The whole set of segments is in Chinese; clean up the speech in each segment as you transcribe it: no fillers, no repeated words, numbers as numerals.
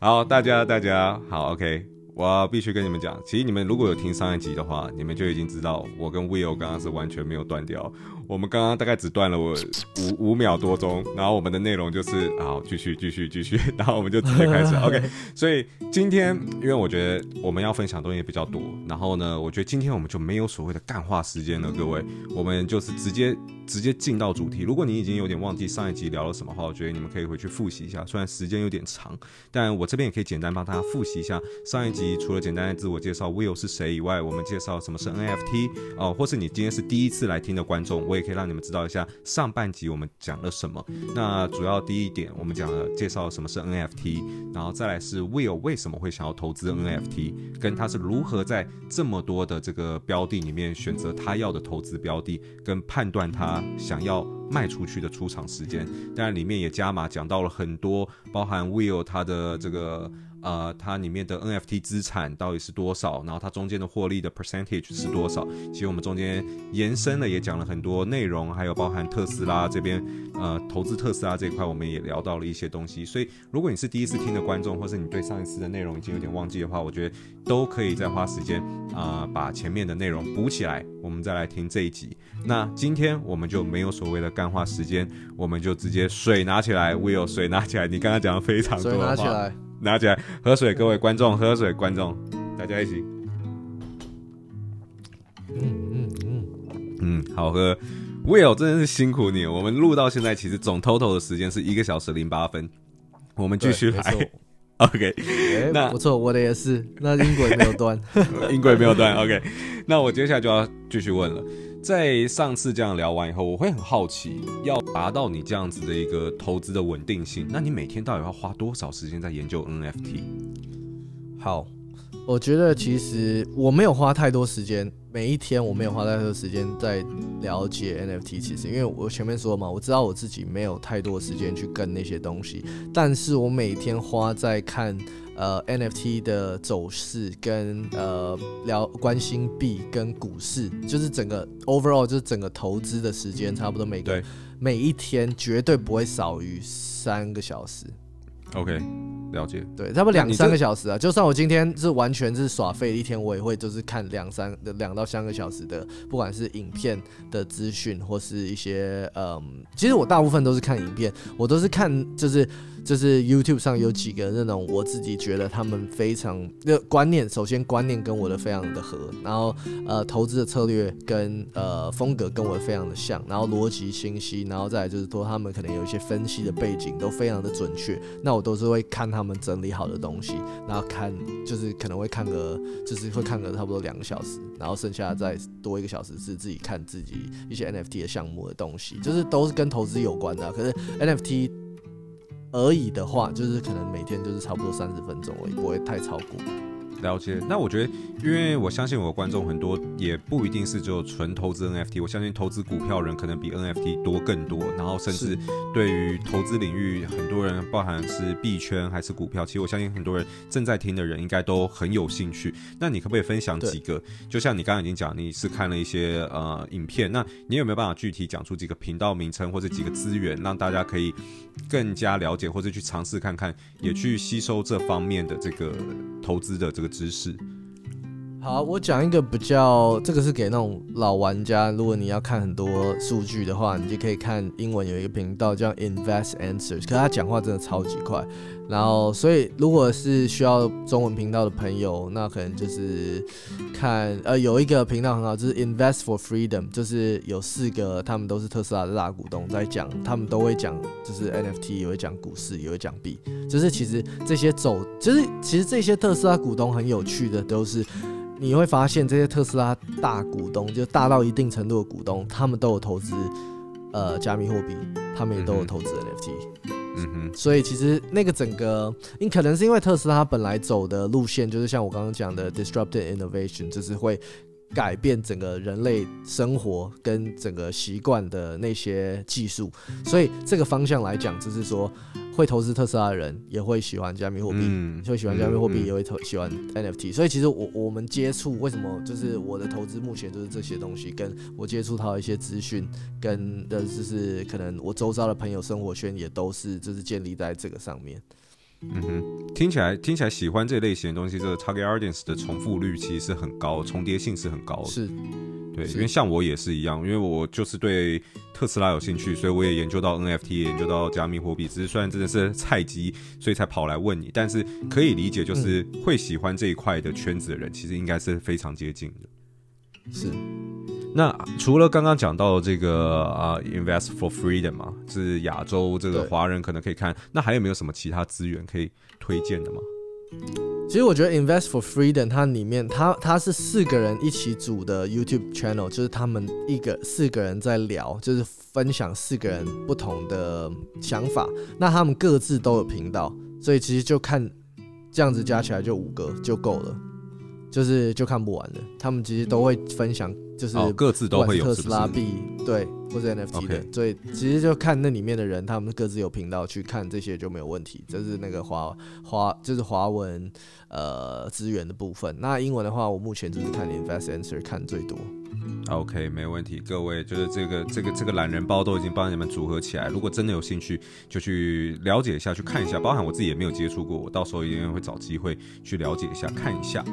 好，大家好 ，OK， 我必须跟你们讲，其实你们如果有听上一集的话，你们就已经知道我跟 Will 刚刚是完全没有断掉，我们刚刚大概只断了我5秒多钟，然后我们的内容就是好，继续，然后我们就直接开始，OK。所以今天因为我觉得我们要分享的东西比较多，然后呢，我觉得今天我们就没有所谓的干话时间了，各位，我们就是直接进到主题。如果你已经有点忘记上一集聊了什么话，我觉得你们可以回去复习一下，虽然时间有点长，但我这边也可以简单帮大家复习一下。上一集除了简单的自我介绍 Will 是谁以外，我们介绍什么是 NFT，或是你今天是第一次来听的观众，我也可以让你们知道一下上半集我们讲了什么。那主要第一点我们讲了介绍什么是 NFT， 然后再来是 Will 为什么会想要投资 NFT， 跟他是如何在这么多的这个标的里面选择他要的投资标的，跟判断他想要卖出去的出场时间。当然里面也加码讲到了很多，包含 Will 他的这个它里面的 NFT 资产到底是多少，然后它中间的获利的 percentage 是多少。其实我们中间延伸了也讲了很多内容，还有包含特斯拉这边投资特斯拉这一块我们也聊到了一些东西。所以如果你是第一次听的观众，或是你对上一次的内容已经有点忘记的话，我觉得都可以再花时间把前面的内容补起来，我们再来听这一集。那今天我们就没有所谓的干话时间，我们就直接水拿起来。 Will 水拿起来，你刚刚讲了非常多的话，水拿起来，拿起来喝水，各位观众喝水，观众大家一起，好喝。 Will 真的是辛苦你，我们录到现在其实总 total 的时间是1小时08分，我们继续来 OK， 那不错，我的也是，那音轨没有断音轨没有断 OK， 那我接下来就要继续问了。在上次这样聊完以后，我会很好奇，要达到你这样子的一个投资的稳定性，那你每天到底要花多少时间在研究 NFT？ 好，我觉得其实我没有花太多时间，每一天我没有花太多时间在了解 NFT， 其实因为我前面说嘛，我知道我自己没有太多时间去跟那些东西，但是我每天花在看NFT 的走势跟关心币跟股市，就是整个 overall 就是整个投资的时间，差不多每一天绝对不会少于3个小时。OK， 了解。对，差不多2-3个小时啊。就算我今天是完全是耍废一天，我也会就是看2到3个小时的，不管是影片的资讯或是一些其实我大部分都是看影片，我都是看就是 YouTube 上有几个那种我自己觉得他们非常观念，首先观念跟我的非常的合，然后投资的策略跟风格跟我的非常的像，然后逻辑清晰，然后再来就是说他们可能有一些分析的背景都非常的准确。那我都是会看他们整理好的东西，然后看就是可能会看个就是会看个差不多2个小时，然后剩下再多1个小时是自己看自己一些 NFT 的项目的东西，就是都是跟投资有关的可是 NFT而已的话，就是可能每天就是差不多30分钟，我也不会太超过。了解。那我觉得，因为我相信我的观众很多也不一定是只有纯投资 NFT， 我相信投资股票人可能比 NFT 多更多，然后甚至对于投资领域，很多人包含是币圈还是股票，其实我相信很多人正在听的人应该都很有兴趣。那你可不可以分享几个？就像你刚刚已经讲，你是看了一些影片，那你有没有办法具体讲出几个频道名称或者几个资源，让大家可以更加了解，或者去尝试看看，也去吸收这方面的这个投资的这个知识。好，我讲一个比较，这个是给那种老玩家，如果你要看很多数据的话，你就可以看英文有一个频道叫 Invest Answers， 可是他讲话真的超级快，然后所以如果是需要中文频道的朋友，那可能就是看有一个频道很好，就是 Invest for Freedom， 就是有4个他们都是特斯拉的大股东在讲，他们都会讲就是 NFT， 也会讲股市，也会讲币，就是其实这些其实这些特斯拉股东很有趣的都是。你会发现这些特斯拉大股东，就大到一定程度的股东，他们都有投资加密货币，他们也都有投资 NFT。所以其实那个整个，你可能是因为特斯拉本来走的路线就是像我刚刚讲的 disruptive innovation， 就是会改变整个人类生活跟整个习惯的那些技术，所以这个方向来讲，就是说会投资特斯拉的人也会喜欢加密货币，会喜欢加密货币，也会喜欢 NFT。所以其实我们接触，为什么就是我的投资目前就是这些东西，跟我接触到一些资讯，跟就是可能我周遭的朋友生活圈也都是就是建立在这个上面。嗯哼，听起来喜欢这类型的东西，这个 target audience 的重复率其实是很高，重叠性是很高的。是，对，因为像我也是一样，因为我就是对特斯拉有兴趣，所以我也研究到 NFT， 研究到加密货币，只是虽然真的是菜鸡，所以才跑来问你，但是可以理解，就是会喜欢这一块的圈子的人，其实应该是非常接近的。是。那除了刚刚讲到这个Invest for Freedom 嘛，是亚洲这个华人可能可以看，那还有没有什么其他资源可以推荐的吗？其实我觉得 Invest for Freedom 它里面它是4个人一起组的 YouTube channel， 就是他们4个人在聊，就是分享4个人不同的想法，那他们各自都有频道，所以其实就看这样子加起来就5个就够了，就是就看不完了。他们其实都会分享，就是各自都会有特斯拉币，对，或者 NFT 的，所以其实就看那里面的人，他们各自有频道去看这些就没有问题。这是那个就是华文资源的部分。那英文的话，我目前就是看 Invest Answer 看最多。OK， 没问题，各位就是这个懒人包都已经帮你们组合起来，如果真的有兴趣就去了解一下，去看一下，包含我自己也没有接触过，我到时候一定会找机会去了解一下，看一下。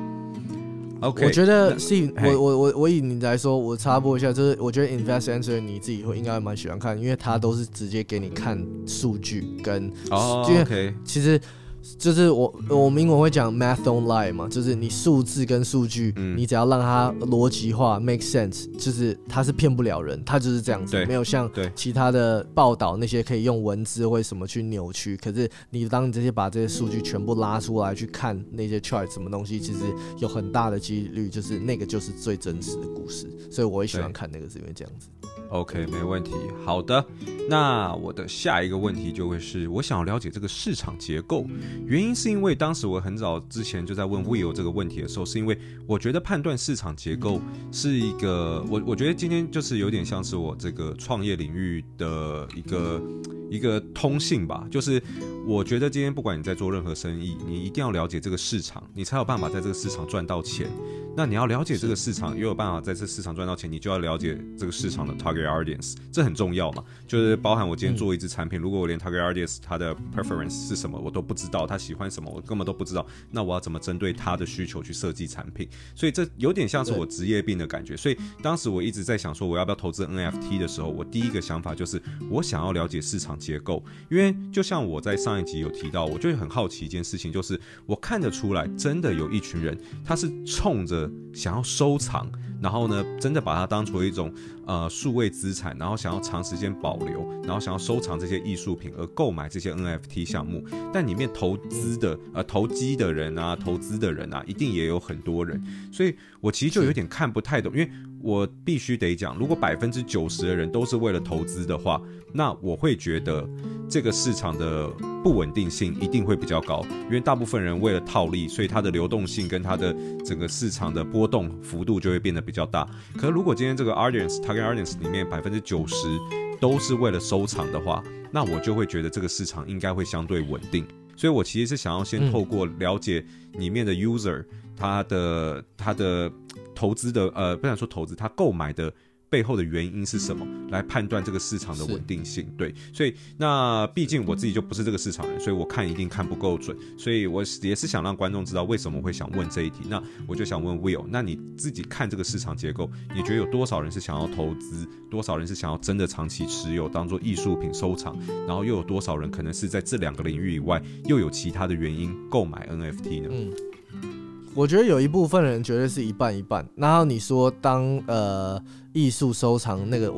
Okay， 我觉得 Steve， 我以你来说，我插播一下，就是我觉得 Invest Answer 你自己会应该蛮喜欢看，因为它都是直接给你看数据跟，因为其实就是我们英文会讲 math don't lie 嘛，就是你数字跟数据，你只要让它逻辑化 make sense， 就是它是骗不了人，它就是这样子，没有像其他的报道那些可以用文字或什么去扭曲。可是你当你这些把这些数据全部拉出来去看那些 chart 什么东西，其实有很大的几率就是那个就是最真实的故事，所以我也喜欢看那个是因为这样子。OK， 没问题。好的，那我的下一个问题就会是，我想要了解这个市场结构，原因是因为当时我很早之前就在问 Will 这个问题的时候，是因为我觉得判断市场结构是一个，我觉得今天就是有点像是我这个创业领域的一个通性吧，就是我觉得今天不管你在做任何生意，你一定要了解这个市场，你才有办法在这个市场赚到钱。那你要了解这个市场，又有办法在这市场赚到钱，你就要了解这个市场的 target audience， 这很重要嘛。就是包含我今天做一支产品，如果我连 target audience 它的 preference 是什么我都不知道，他喜欢什么我根本都不知道，那我要怎么针对他的需求去设计产品？所以这有点像是我职业病的感觉。所以当时我一直在想说我要不要投资 NFT 的时候，我第一个想法就是我想要了解市场结构，因为就像我在上一集有提到，我就会很好奇一件事情，就是我看得出来真的有一群人他是冲着想要收藏，然后呢真的把它当作一种数位资产，然后想要长时间保留，然后想要收藏这些艺术品而购买这些 NFT 项目。但里面投机的人啊一定也有很多人，所以我其实就有点看不太懂。因为我必须得讲，如果 90% 的人都是为了投资的话，那我会觉得这个市场的不稳定性一定会比较高，因为大部分人为了套利，所以它的流动性跟它的整个市场的波动幅度就会变得比较大。可是如果今天这个 target audience 里面 90% 都是为了收藏的话，那我就会觉得这个市场应该会相对稳定。所以我其实是想要先透过了解里面的 user， 他的投资的不想说投资，他购买的背后的原因是什么，来判断这个市场的稳定性。对，所以那毕竟我自己就不是这个市场人，所以我看一定看不够准，所以我也是想让观众知道为什么会想问这一题。那我就想问 Will， 那你自己看这个市场结构，你觉得有多少人是想要投资，多少人是想要真的长期持有当做艺术品收藏，然后又有多少人可能是在这两个领域以外又有其他的原因购买 NFT 呢？我觉得有一部分人绝对是一半一半。然后你说当艺术收藏那个，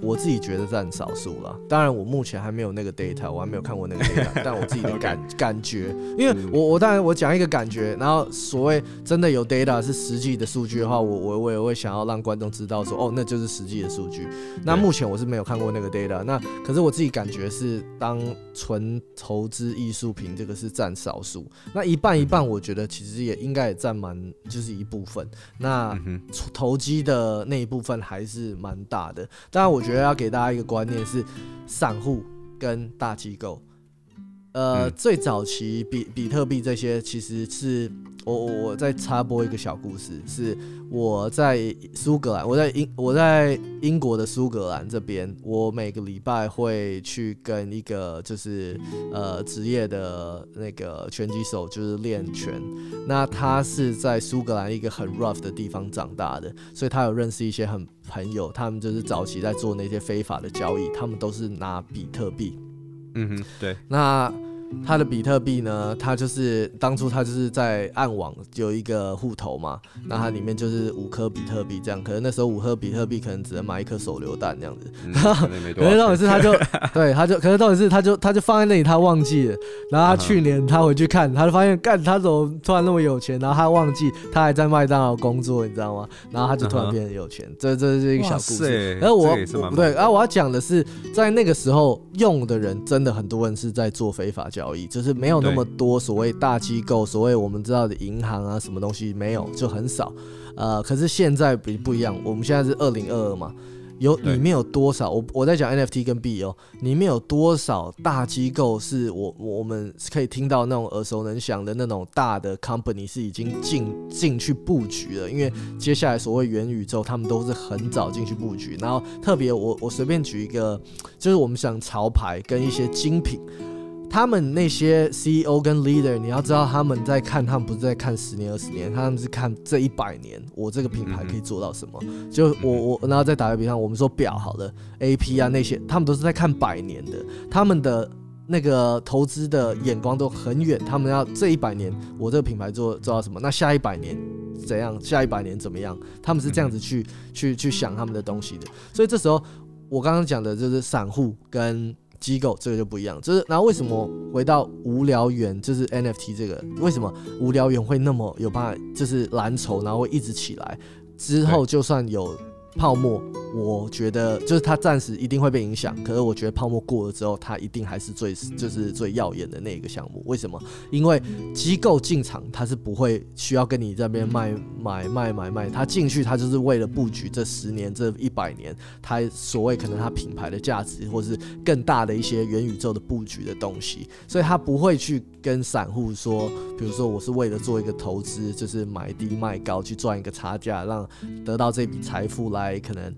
我自己觉得占少数啦。当然我目前还没有那个 data， 我还没有看过那个 data， 但我自己的感觉，因为我当然我讲一个感觉，然后所谓真的有 data 是实际的数据的话，我也会想要让观众知道说，哦，那就是实际的数据。那目前我是没有看过那个 data， 那可是我自己感觉是当纯投资艺术品这个是占少数，那一半一半我觉得其实也应该也占蛮就是一部分，那投机的那一部分还是蛮大的。当然我觉得要给大家一个观念是散户跟大机构。最早期比特币这些其实是我再插播一个小故事，是我在苏格兰，我在英国的苏格兰这边，我每个礼拜会去跟一个就是职业的那个拳击手就是练拳。那他是在苏格兰一个很 rough 的地方长大的，所以他有认识一些很朋友，他们就是早期在做那些非法的交易，他们都是拿比特币。嗯哼，对。那他的比特币呢，他就是当初他就是在暗网有一个户头嘛，那他里面就是5颗比特币这样，可能那时候5颗比特币可能只能买1颗手榴弹这样子，可是到底是他就对他就，可是到底是他就放在那里，他忘记了，然后他去年他回去看，他就发现干他怎么突然那么有钱，然后他忘记他还在麦当劳工作，你知道吗？然后他就突然变得有钱，这是一个小故事。然后我要讲的是，在那个时候用的人真的很多人是在做非法。就是没有那么多所谓大机构，所谓我们知道的银行啊，什么东西没有，就很少。可是现在不一样，我们现在是2022嘛，里面有多少？我在讲 NFT 跟币哦，里面有多少大机构是我们可以听到那种耳熟能详的那种大的 company 是已经进去布局了？因为接下来所谓元宇宙，他们都是很早进去布局。然后特别我随便举一个，就是我们想潮牌跟一些精品。他们那些 CEO 跟 leader， 你要知道他们不是在看10年20年，他们是看这100年，我这个品牌可以做到什么。就我然后再打个比方，我们说表好了 ，AP 啊那些，他们都是在看100年的，他们的那个投资的眼光都很远，他们要这100年，我这个品牌做到什么？那下100年。怎样？下100年怎么样？他们是这样子去想他们的东西的。所以这时候我刚刚讲的就是散户跟机构，这个就不一样，就是然后为什么回到无聊猿，就是 NFT 这个，为什么无聊猿会那么有办法，就是蓝筹，然后会一直起来，之后就算有泡沫，我觉得就是它暂时一定会被影响，可是我觉得泡沫过了之后，它一定还是最耀眼的那个项目。为什么？因为机构进场，它是不会需要跟你在那边买，它进去它就是为了布局这10年、这100年，它所谓可能它品牌的价值，或是更大的一些元宇宙的布局的东西，所以它不会去跟散户说，比如说我是为了做一个投资，就是买低卖高去赚一个差价，让得到这笔财富来。可能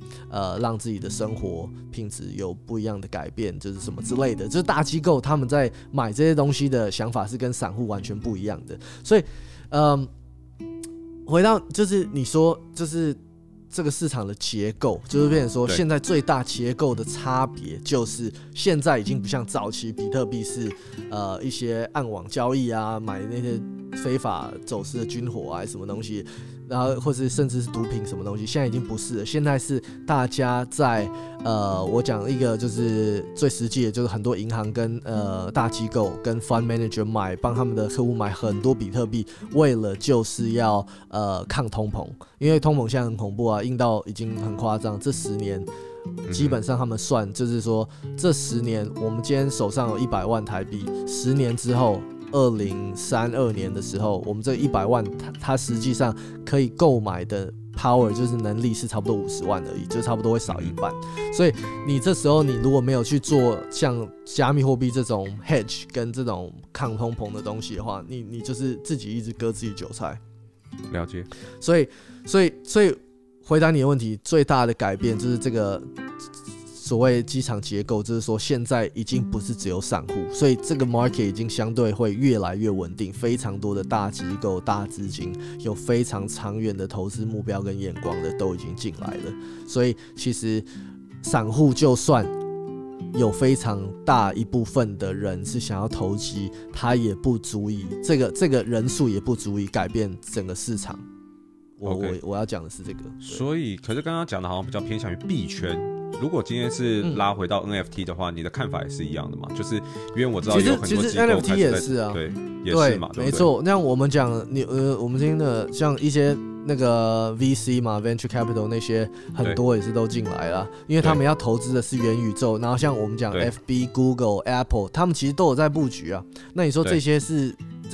让自己的生活品质有不一样的改变，就是什么之类的，就是大机构他们在买这些东西的想法是跟散户完全不一样的。所以回到就是你说就是这个市场的结构，就是变成说现在最大结构的差别就是现在已经不像早期比特币是一些暗网交易啊，买那些非法走私的军火啊什么东西，然后或是甚至是毒品什么东西，现在已经不是了。现在是大家在我讲一个就是最实际的，就是很多银行跟大机构跟 fund manager 帮他们的客户买很多比特币，为了就是要抗通膨，因为通膨现在很恐怖啊，硬到已经很夸张，这10年。基本上他们算就是说，这10年我们今天手上有100万台币，10年之后2032年的时候，我们这100万它实际上可以购买的 power 就是能力是差不多50万而已，就差不多会少一半。所以你这时候你如果没有去做像加密货币这种 hedge 跟这种抗通膨的东西的话，你就是自己一直割自己韭菜。了解。所以回答你的问题，最大的改变就是这个所谓机场结构，就是说现在已经不是只有散户，所以这个 market 已经相对会越来越稳定，非常多的大机构、大资金有非常长远的投资目标跟眼光的都已经进来了，所以其实散户就算有非常大一部分的人是想要投机，他也不足以这个人数也不足以改变整个市场。我要讲的是这个，所以可是刚刚讲的好像比较偏向于币圈。如果今天是拉回到 NFT 的话，你的看法也是一样的嘛？就是因为我知道有很多机构其实 NFT 也是啊，对，也是嘛，对，没错。那我们讲我们今天的像一些那个 VC 嘛 ，Venture Capital 那些很多也是都进来了，因为他们要投资的是元宇宙。然后像我们讲 FB、Google、Apple， 他们其实都有在布局啊。那你说这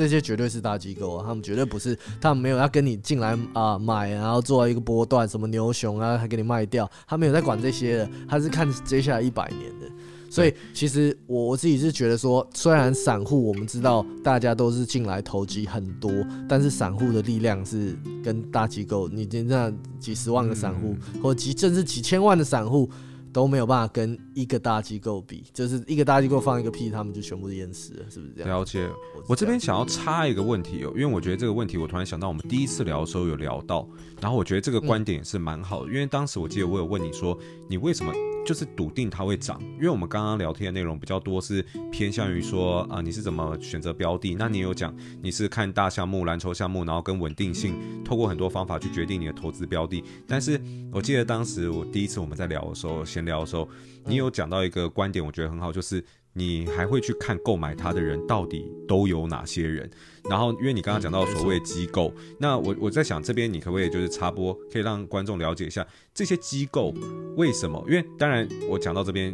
些绝对是大机构啊，他们绝对不是，他们没有要跟你进来买，然后做一个波段，什么牛熊啊，还给你卖掉，他没有在管这些的，他是看接下来100年的。所以其实我自己是觉得说，虽然散户我们知道大家都是进来投机很多，但是散户的力量是跟大机构，你那几十万个散户，或甚至几千万的散户都没有办法跟一个大机构比，就是一个大机构放一个屁，他们就全部淹死了，是不是这样？了解。我这边想要插一个问题，因为我觉得这个问题我突然想到我们第一次聊的时候有聊到，然后我觉得这个观点是蛮好的，因为当时我记得我有问你说，你为什么就是笃定它会涨，因为我们刚刚聊天的内容比较多是偏向于说你是怎么选择标的，那你有讲你是看大项目、蓝筹项目，然后跟稳定性，透过很多方法去决定你的投资标的。但是我记得当时我第一次我们在聊的时候，闲聊的时候，你有讲到一个观点我觉得很好，就是你还会去看购买它的人到底都有哪些人，然后因为你刚刚讲到所谓机构，那我在想这边你可不可以就是插播，可以让观众了解一下这些机构为什么，因为当然我讲到这边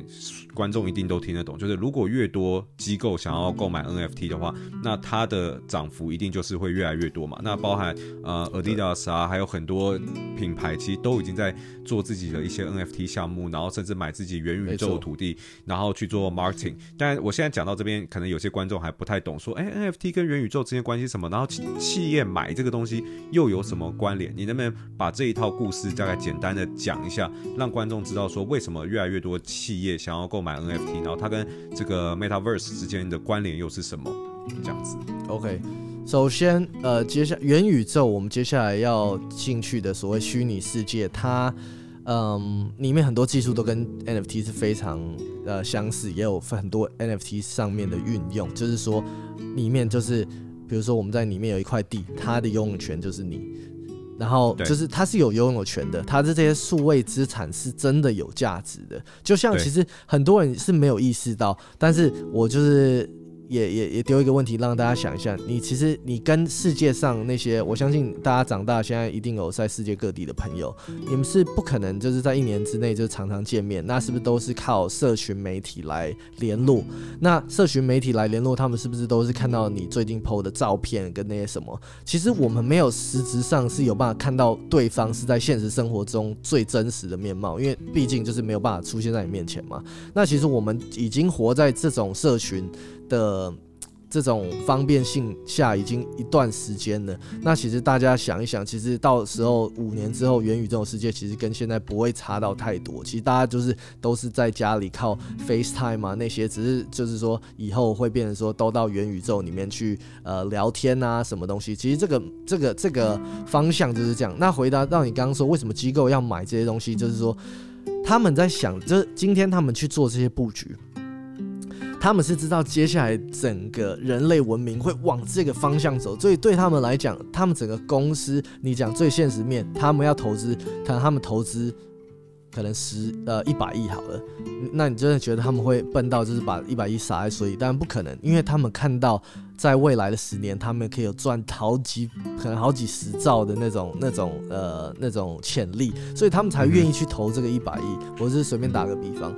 观众一定都听得懂，就是如果越多机构想要购买 NFT 的话，那它的涨幅一定就是会越来越多嘛，那包含Adidas 啊，还有很多品牌其实都已经在做自己的一些 NFT 项目，然后甚至买自己元宇宙土地，然后去做 marketing。但我现在讲到这边可能有些观众还不太懂说，NFT 跟元宇宙之间关系什么，然后企业买这个东西又有什么关联，你能不能把这一套故事大概简单的讲一下，让观众知道说为什么越来越多企业想要购买 NFT， 然后它跟这个 Metaverse 之间的关联又是什么，这样子。 OK， 首先元宇宙我们接下来要进去的所谓虚拟世界，它里面很多技术都跟 NFT 是非常相似，也有很多 NFT 上面的运用，就是说里面就是比如说我们在里面有一块地，它的拥有权就是你，然后就是它是有拥有权的，它的这些数位资产是真的有价值的，就像其实很多人是没有意识到，但是我就是也丢一个问题让大家想一下，你跟世界上那些，我相信大家长大现在一定有在世界各地的朋友，你们是不可能就是在一年之内就常常见面，那是不是都是靠社群媒体来联络，那社群媒体来联络他们是不是都是看到你最近 PO 的照片跟那些什么，其实我们没有实质上是有办法看到对方是在现实生活中最真实的面貌，因为毕竟就是没有办法出现在你面前嘛，那其实我们已经活在这种社群的这种方便性下已经一段时间了，那其实大家想一想，其实到时候5年之后元宇宙世界其实跟现在不会差到太多，其实大家就是都是在家里靠 FaceTime 啊那些，只是就是说以后会变成说都到元宇宙里面去聊天啊什么东西，其实这个方向就是这样。那回答到你刚刚说为什么机构要买这些东西，就是说他们在想，就是今天他们去做这些布局，他们是知道接下来整个人类文明会往这个方向走，所以对他们来讲，他们整个公司，你讲最现实面，他们要投资，可能他们投资可能100亿好了，那你真的觉得他们会笨到就是把100亿撒在水里？当然不可能，因为他们看到在未来的10年，他们可以有赚可能好几十兆的那种潜力，所以他们才愿意去投这个100亿。我是随便打个比方，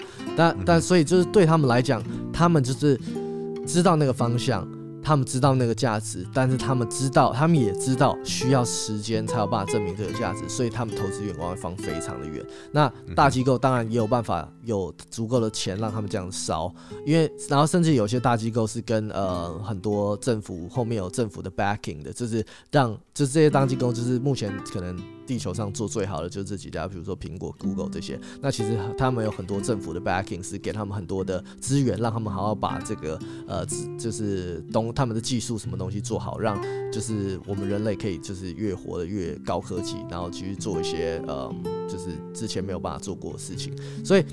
但所以就是对他们来讲，他们就是知道那个方向，他们知道那个价值，但是他们也知道需要时间才有办法证明这个价值，所以他们投资眼光会放非常的远。那大机构当然也有办法有足够的钱让他们这样烧，因为然后甚至有些大机构是跟很多政府后面有政府的 backing 的，就是这些大机构就是目前可能地球上做最好的就是这几家，比如说苹果、Google 这些。那其实他们有很多政府的 backing， 是给他们很多的资源，让他们好好把这个就是他们的技术什么东西做好，让就是我们人类可以就是越活得越高科技，然后去做一些就是之前没有办法做过的事情。所以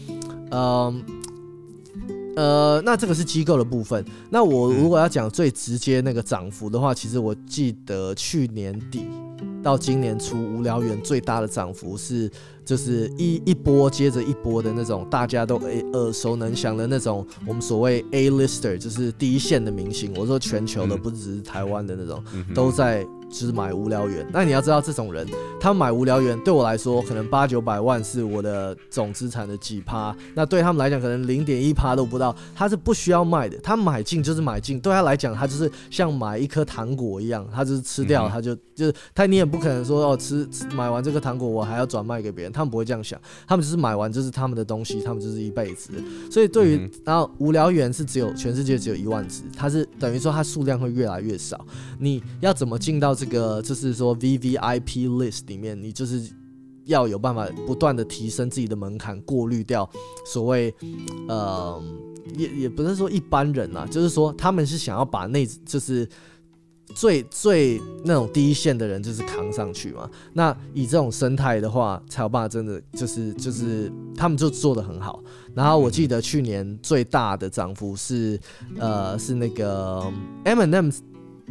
那这个是机构的部分。那我如果要讲最直接那个涨幅的话，其实我记得去年底到今年初，无聊猿最大的涨幅是就是一波接着一波的那种大家都耳熟能详的那种我们所谓 A-lister， 就是第一线的明星，我说全球的不只是台湾的那种，都在只买无聊猿。那你要知道这种人他买无聊猿对我来说可能800-900万是我的总资产的几%，那对他们来讲可能0.1%都不到，他是不需要卖的，他买进就是买进，对他来讲他就是像买一颗糖果一样，他就是吃掉，他就是他你也不可能说哦买完这颗糖果我还要转卖给别人，他们不会这样想，他们只是买完这是他们的东西，他们就是一辈子。所以对于、然后无聊猿是只有全世界只有1万只，它是等于说它数量会越来越少。你要怎么进到这个就是说 VVIP list 里面，你就是要有办法不断的提升自己的门槛，过滤掉所谓也不是说一般人啦，就是说他们是想要把那就是最那种第一线的人就是扛上去嘛。那以这种生态的话，才有办法真的就是他们就做得很好。然后我记得去年最大的涨幅是那个 M&M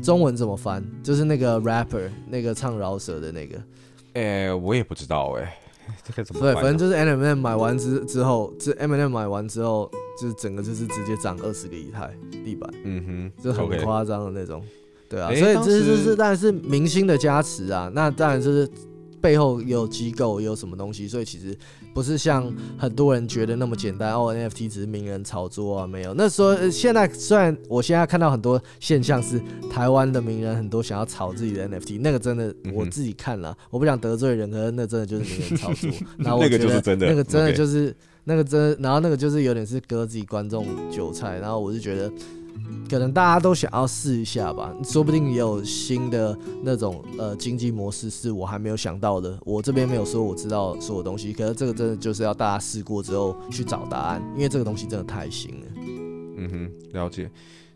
中文怎么翻？就是那个 rapper 那个唱饶舌的那个。我也不知道这个怎么办？对，反正就是 M&M 买完之后，这 M&M 买完之后，就是整个就是直接涨20个以太地板，就很夸张的那种。对啊，所以这就是当然是明星的加持啊，那当然就是背后有机构有什么东西，所以其实不是像很多人觉得那么简单哦 ，NFT 只是名人炒作啊，没有。那说现在虽然我现在看到很多现象是台湾的名人很多想要炒自己的 NFT， 那个真的我自己看了，我不想得罪人，可是那真的就是名人炒作，然后我觉得那个就是真的，那个真的就是、那个真的，然后那个就是有点是割自己观众韭菜，然后我就觉得。可能大家都想要试一下吧，说不定也有新的那种经济模式是我还没有想到的。我这边没有说我知道所有东西，可是这个真的就是要大家试过之后去找答案，因为这个东西真的太新了。了解。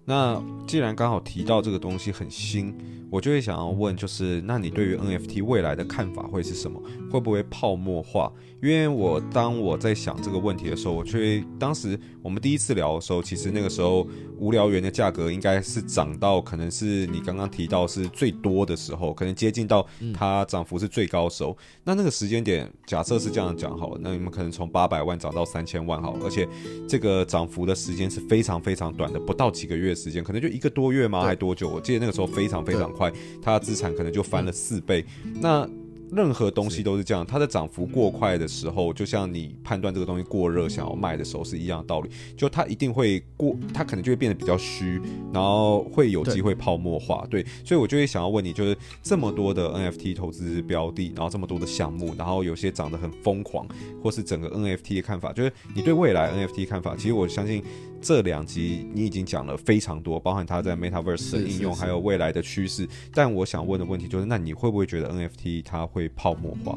那既然刚好提到这个东西很新，我就会想要问，就是那你对于 NFT 未来的看法会是什么？会不会泡沫化？因为当我在想这个问题的时候，我却当时我们第一次聊的时候，其实那个时候无聊猿的价格应该是涨到可能是你刚刚提到是最多的时候，可能接近到它涨幅是最高的时候。那个时间点，假设是这样讲好了，那你们可能从800万涨到3000万好了，而且这个涨幅的时间是非常非常短的，不到几个月的时间，可能就1个多月吗？还多久？我记得那个时候非常非常快，它的资产可能就翻了4倍。那任何东西都是这样，它的涨幅过快的时候，就像你判断这个东西过热想要卖的时候是一样的道理，就它一定会过，它可能就会变得比较虚，然后会有机会泡沫化。对，所以我就会想要问你，就是这么多的 NFT 投资标的，然后这么多的项目，然后有些涨得很疯狂，或是整个 NFT 的看法，就是你对未来 NFT 看法。其实我相信这2集你已经讲了非常多，包含它在 Metaverse 的应用，还有未来的趋势。但我想问的问题就是，那你会不会觉得 NFT 它会泡沫化？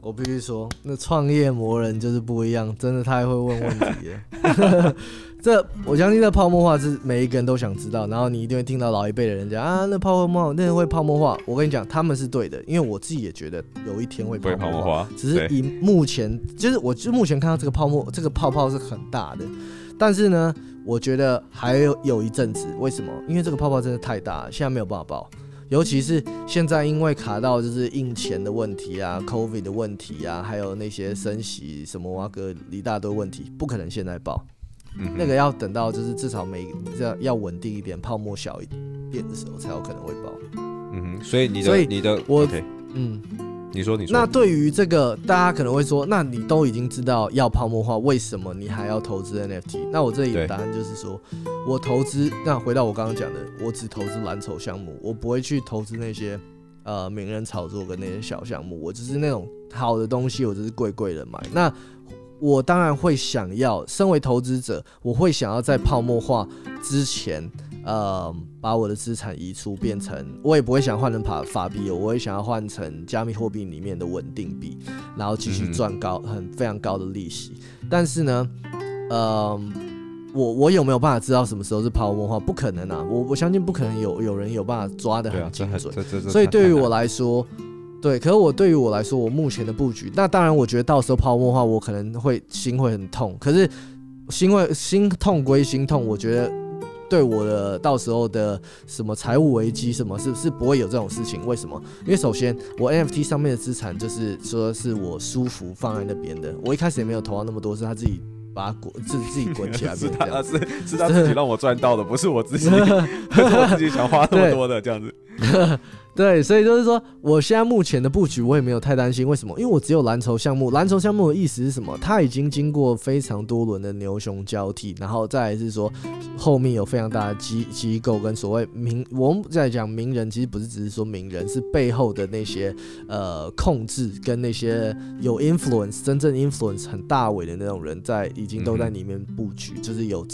我必须说，那创业魔人就是不一样，真的太会问问题了。我相信这泡沫化是每一个人都想知道，然后你一定会听到老一辈的人讲啊，那泡沫化，那会泡沫化。我跟你讲，他们是对的，因为我自己也觉得有一天会泡沫化，只是以目前，就是我目前看到这个泡沫，这个泡泡是很大的，但是呢，我觉得还有一阵子，为什么？因为这个泡泡真的太大了，现在没有办法爆。尤其是现在，因为卡到就是印钱的问题啊 ，COVID 的问题啊，还有那些升息什么挖哥一大堆问题，不可能现在爆，那个要等到就是至少要稳定一点，泡沫小一点的时候才有可能会爆。所以你的我、okay. 你说。那对于这个，大家可能会说，那你都已经知道要泡沫化，为什么你还要投资 NFT？ 那我这里的答案就是说，我投资，那回到我刚刚讲的，我只投资蓝筹项目，我不会去投资那些名人炒作跟那些小项目，我就是那种好的东西，我就是贵贵的买。那我当然会想要，身为投资者，我会想要在泡沫化之前。把我的资产移出，变成我也不会想换成法币，我会想要换成加密货币里面的稳定币，然后继续赚非常高的利息。但是呢，我有没有办法知道什么时候是泡沫化？不可能啊！我相信不可能有人有办法抓得很精准。所以对于我来说，对，可是对于我来说，我目前的布局，那当然我觉得到时候泡沫化，我可能会心会很痛。可是心痛归心痛，我觉得。对我的到时候的什么财务危机什么是不会有这种事情，为什么？因为首先我 NFT 上面的资产就是说是我舒服放在那边的，我一开始也没有投到那么多，是他自己把它自己滚起来变这样，是他自己让我赚到的，不是我自己想花那么多的这样子。对，所以就是说我现在目前的布局我也没有太担心，为什么？因为我只有蓝筹项目。蓝筹项目的意思是什么？它已经经过非常多轮的牛熊交替，然后再来是说后面有非常大的机构跟所谓名，我们在讲名人，其实不是只是说名人，是背后的那些控制跟那些有 influence 真正 influence 很大尾的那种人在已经都在里面布局，就是有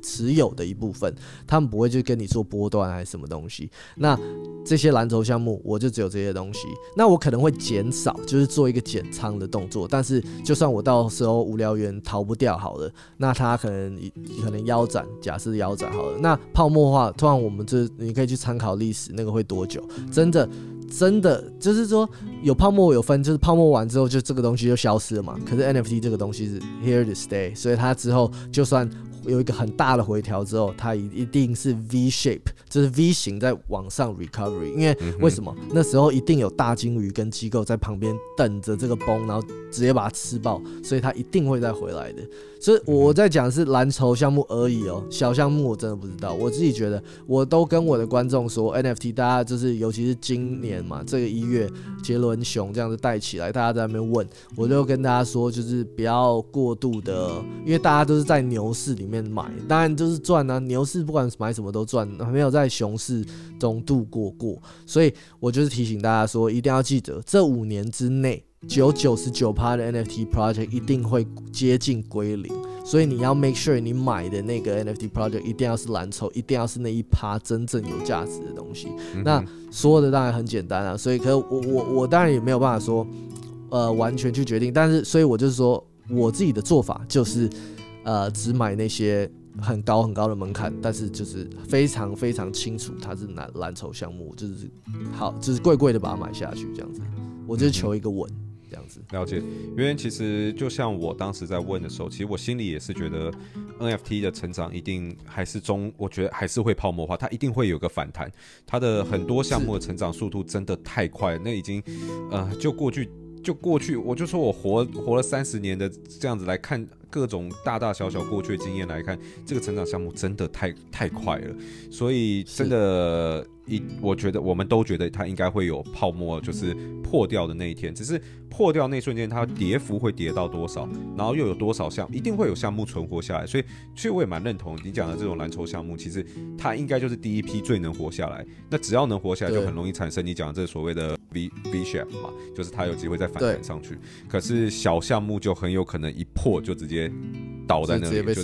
持有的一部分，他们不会就跟你做波段还是什么东西。那这些蓝筹项目我就只有这些东西，那我可能会减少，就是做一个减仓的动作，但是就算我到时候无聊猿逃不掉好了，那他可能腰斩，假设腰斩好了，那泡沫化突然我们这你可以去参考历史，那个会多久？真的就是说有泡沫有分，就是泡沫完之后就这个东西就消失了嘛。可是 NFT 这个东西是 here to stay， 所以它之后就算有一个很大的回调之后，它一定是 V shape， 就是 V 型在往上 recovery。因为为什么？那时候一定有大鲸鱼跟机构在旁边等着这个崩，然后直接把它吃爆，所以它一定会再回来的。所以我在讲的是蓝筹项目而已哦，小项目我真的不知道。我自己觉得，我都跟我的观众说 ，NFT 大家就是尤其是今年嘛，这个1月杰伦熊这样子带起来，大家在那边问，我就跟大家说，就是不要过度的，因为大家都是在牛市里面买，当然就是赚啊，牛市不管买什么都赚，没有在熊市中度过。所以我就是提醒大家说，一定要记得这5年之内。99.9% 的 NFT project 一定会接近归零，所以你要 make sure 你买的那个 NFT project 一定要是蓝筹，一定要是那一趴真正有价值的东西。那说的当然很简单啊，所以可是我当然也没有办法说完全去决定，但是所以我就是说我自己的做法就是只买那些很高很高的门槛，但是就是非常非常清楚它是蓝筹项目，就是好就是贵贵的把它买下去这样子，我就是求一个稳。了解，因为其实就像我当时在问的时候，其实我心里也是觉得 NFT 的成长一定还是我觉得还是会泡沫化，它一定会有个反弹，它的很多项目的成长速度真的太快，那已经就过去我就说我活了30年的这样子来看，各种大大小小过去的经验来看，这个成长项目真的太快了，所以真的我觉得我们都觉得它应该会有泡沫，就是破掉的那一天，只是破掉那瞬间它跌幅会跌到多少，然后又有多少项一定会有项目存活下来，所以我也蛮认同你讲的这种蓝筹项目，其实它应该就是第一批最能活下来，那只要能活下来就很容易产生你讲的这所谓的 V shape 嘛，就是它有机会再反弹上去，可是小项目就很有可能一破就直接倒在那里，就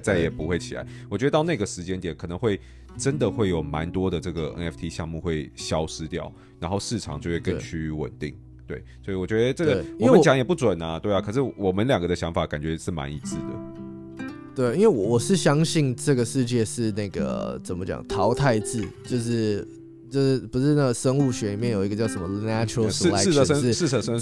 再也不会起来。我觉得到那个时间点，可能会真的会有蛮多的这个 NFT 项目会消失掉，然后市场就会更趋于稳定。对，所以我觉得这个我们讲也不准啊，对啊。可是我们两个的想法感觉是蛮一致的。对，因为我是相信这个世界是那个怎么讲淘汰制，就是不是那个生物学里面有一个叫什么 natural selection， 适者生存，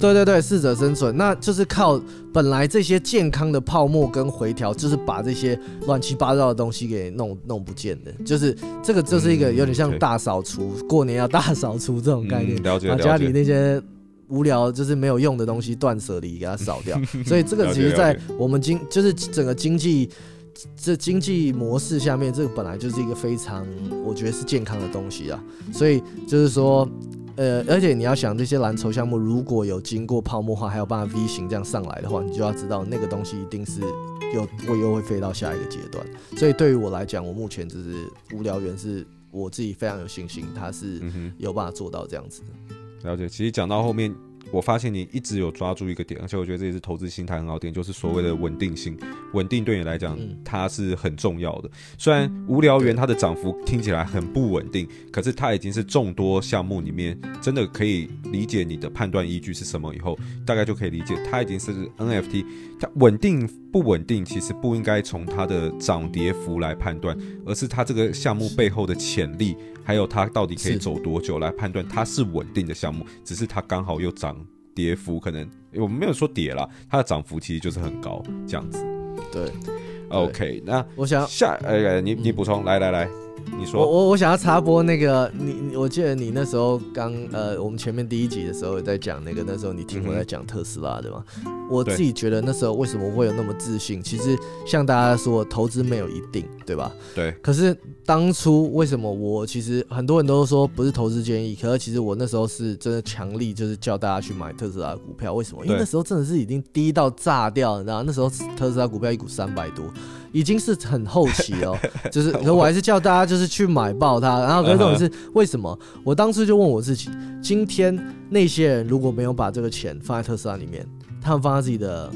对对对，适者生存，那就是靠本来这些健康的泡沫跟回调，就是把这些乱七八糟的东西给弄不见的，就是这个就是一个有点像大扫除，过年要大扫除这种概念，把家里那些无聊就是没有用的东西断舍离给它扫掉，所以这个其实在我们就是整个经济模式下面，这个本来就是一个非常我觉得是健康的东西啊，所以就是说而且你要想这些蓝筹项目如果有经过泡沫化还有办法 V 型这样上来的话，你就要知道那个东西一定是又会飞到下一个阶段，所以对于我来讲，我目前就是无聊猿是我自己非常有信心它是有办法做到这样子的。了解，其实讲到后面我发现你一直有抓住一个点，而且我觉得这也是投资心态很好的点，就是所谓的稳定性。稳定对你来讲，它是很重要的。虽然无聊猿它的涨幅听起来很不稳定，可是它已经是众多项目里面真的可以理解你的判断依据是什么以后，大概就可以理解它已经是 NFT。它稳定不稳定，其实不应该从它的涨跌幅来判断，而是它这个项目背后的潜力。还有它到底可以走多久来判断它是稳定的项目，只是它刚好又涨跌幅，可能我们没有说跌啦，它的涨幅其实就是很高这样子。对 ，OK， 那我想你补充，来。你说我想要插播那个你，我记得你那时候刚我们前面第一集的时候在讲那个，那时候你听我在讲特斯拉对吗？我自己觉得那时候为什么会有那么自信，其实像大家说投资没有一定对吧？对。可是当初为什么我其实很多人都说不是投资建议，可是其实我那时候是真的强力就是叫大家去买特斯拉的股票，为什么？因为那时候真的是已经低到炸掉，你知道那时候特斯拉股票一股300多。已经是很后期哦，就是可我还是叫大家就是去买爆它，然后可是重点是为什么？我当初就问我自己，今天那些人如果没有把这个钱放在特斯拉里面，他们放在自己的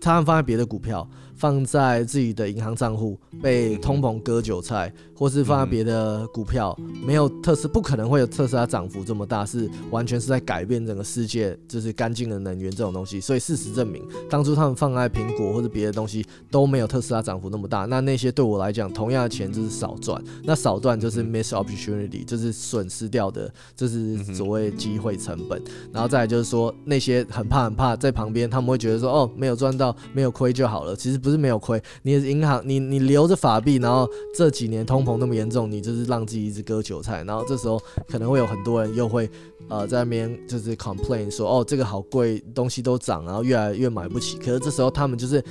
他们放在别的股票，放在自己的银行账户被通膨割韭菜，或是放在别的股票，没有特斯拉不可能会有特斯拉涨幅这么大，是完全是在改变整个世界，就是干净的能源这种东西。所以事实证明，当初他们放在苹果或者别的东西都没有特斯拉涨幅那么大。那些对我来讲，同样的钱就是少赚，那少赚就是 miss opportunity， 就是损失掉的，就是所谓机会成本。然后再来就是说，那些很怕在旁边，他们会觉得说，哦，没有赚到，没有亏就好了。其实不是没有亏，你银行你留着法币，然后这几年通膨那么严重，你就是让自己一直割韭菜，然后这时候可能会有很多人又会在那边就是 complain 说哦这个好贵，东西都涨，然后越来越买不起。可是这时候他们就是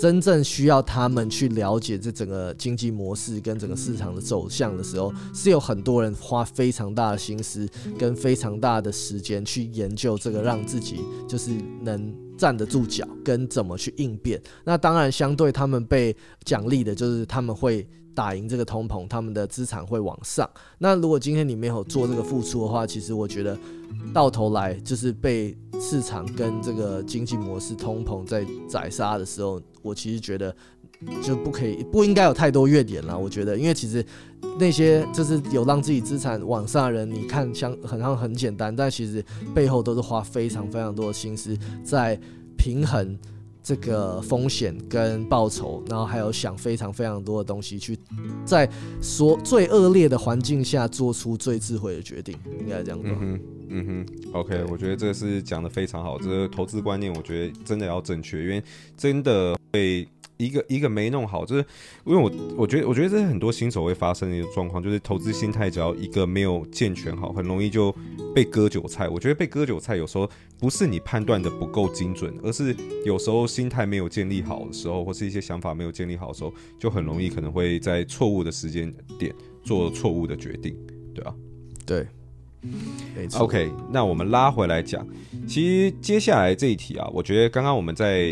真正需要他们去了解这整个经济模式跟整个市场的走向的时候，是有很多人花非常大的心思跟非常大的时间去研究这个，让自己就是能站得住脚跟怎么去应变。那当然相对他们被奖励的就是他们会打赢这个通膨，他们的资产会往上。那如果今天你没有做这个付出的话，其实我觉得到头来就是被市场跟这个经济模式通膨在宰杀的时候，我其实觉得就不应该有太多怨言啦。我觉得因为其实那些就是有让自己资产往上的人，你看像很简单，但其实背后都是花非常非常多的心思在平衡这个风险跟报酬，然后还有想非常非常多的东西，去在所最恶劣的环境下做出最智慧的决定，应该这样说。OK， 我觉得这是讲得非常好，这个投资观念我觉得真的要正确，因为真的会一个没弄好，就是因为我觉得这是很多新手会发生的一个状况，就是投资心态只要一个没有健全好，很容易就被割韭菜。我觉得被割韭菜有时候不是你判断的不够精准，而是有时候心态没有建立好的时候，或是一些想法没有建立好的时候，就很容易可能会在错误的时间点做错误的决定，对吧？对。OK， 那我们拉回来讲，其实接下来这一题啊，我觉得刚刚我们在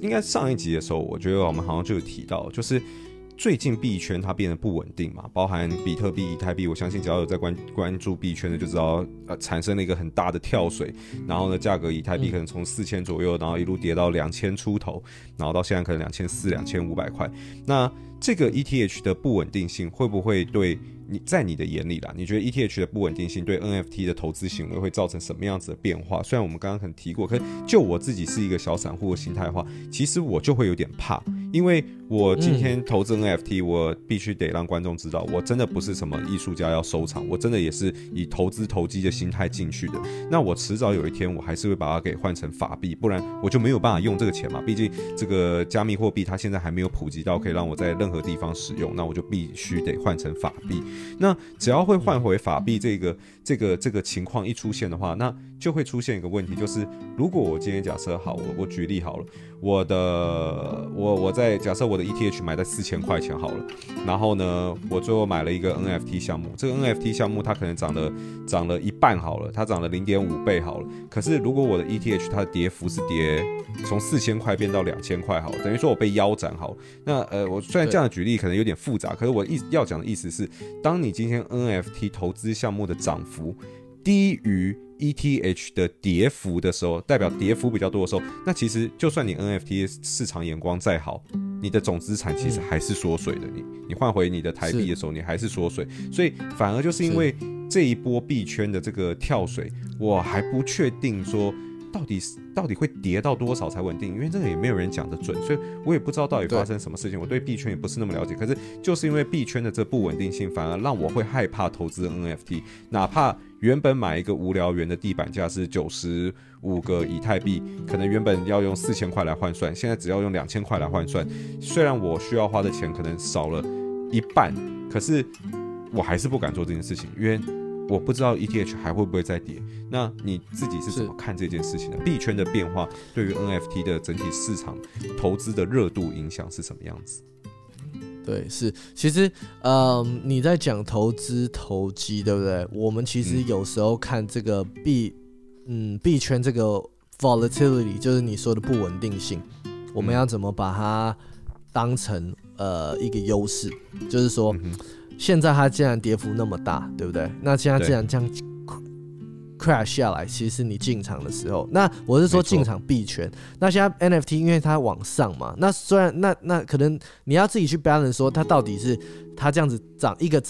应该上一集的时候，我觉得我们好像就有提到，就是最近币圈它变得不稳定嘛，包含比特币、以太币，我相信只要有在关注币圈的就知道，产生了一个很大的跳水。然后呢，价格以太币可能从4000左右，然后一路跌到2000出头，然后到现在可能2400、2500块。那这个 ETH 的不稳定性会不会对你在你的眼里啦？你觉得 ETH 的不稳定性对 NFT 的投资行为会造成什么样子的变化？虽然我们刚刚可能提过，可是就我自己是一个小散户的心态的话，其实我就会有点怕，因为我今天投资 NFT，我必须得让观众知道，我真的不是什么艺术家要收藏，我真的也是以投资投机的心态进去的。那我迟早有一天，我还是会把它给换成法币，不然我就没有办法用这个钱嘛。毕竟这个加密货币它现在还没有普及到可以让我在任何地方使用，那我就必须得换成法币。那只要会换回法币这个情况一出现的话，那就会出现一个问题，就是如果我今天假设好，我举例好了，我在假设我的 ETH 买在4000块钱好了，然后呢，我最后买了一个 NFT 项目，这个 NFT 项目它可能涨了一半好了，它涨了 0.5 倍好了，可是如果我的 ETH 它的跌幅是跌从4000块变到2000块好了，等于说我被腰斩好了。那我虽然这样的举例可能有点复杂，可是我要讲的意思是，当你今天 NFT 投资项目的涨幅低于 ETH 的跌幅的时候，代表跌幅比较多的时候，那其实就算你 NFT 市场眼光再好，你的总资产其实还是缩水的。你换回你的台币的时候，你还是缩水，所以反而就是因为这一波币圈的这个跳水，我还不确定说到底会跌到多少才稳定，因为这个也没有人讲得准，所以我也不知道到底发生什么事情，我对币圈也不是那么了解。可是就是因为币圈的这不稳定性，反而让我会害怕投资 NFT， 哪怕原本买一个无聊元的地板价是95个以太币，可能原本要用4000块来换算，现在只要用2000块来换算，虽然我需要花的钱可能少了一半，可是我还是不敢做这件事情，因为我不知道 ETH 还会不会再跌。那你自己是怎么看这件事情的？币圈的变化对于 NFT 的整体市场投资的热度影响是什么样子？对，是，其实，你在讲投资投机，对不对？我们其实有时候看这个币圈这个 volatility， 就是你说的不稳定性，我们要怎么把它当成一个优势？就是说，现在它既然跌幅那么大，对不对？那现在既然这样 crash 下来，其实你进场的时候，那我是说进场币圈。那现在 NFT 因为它往上嘛，那虽然那可能你要自己去 balance 说它到底是它这样子涨一个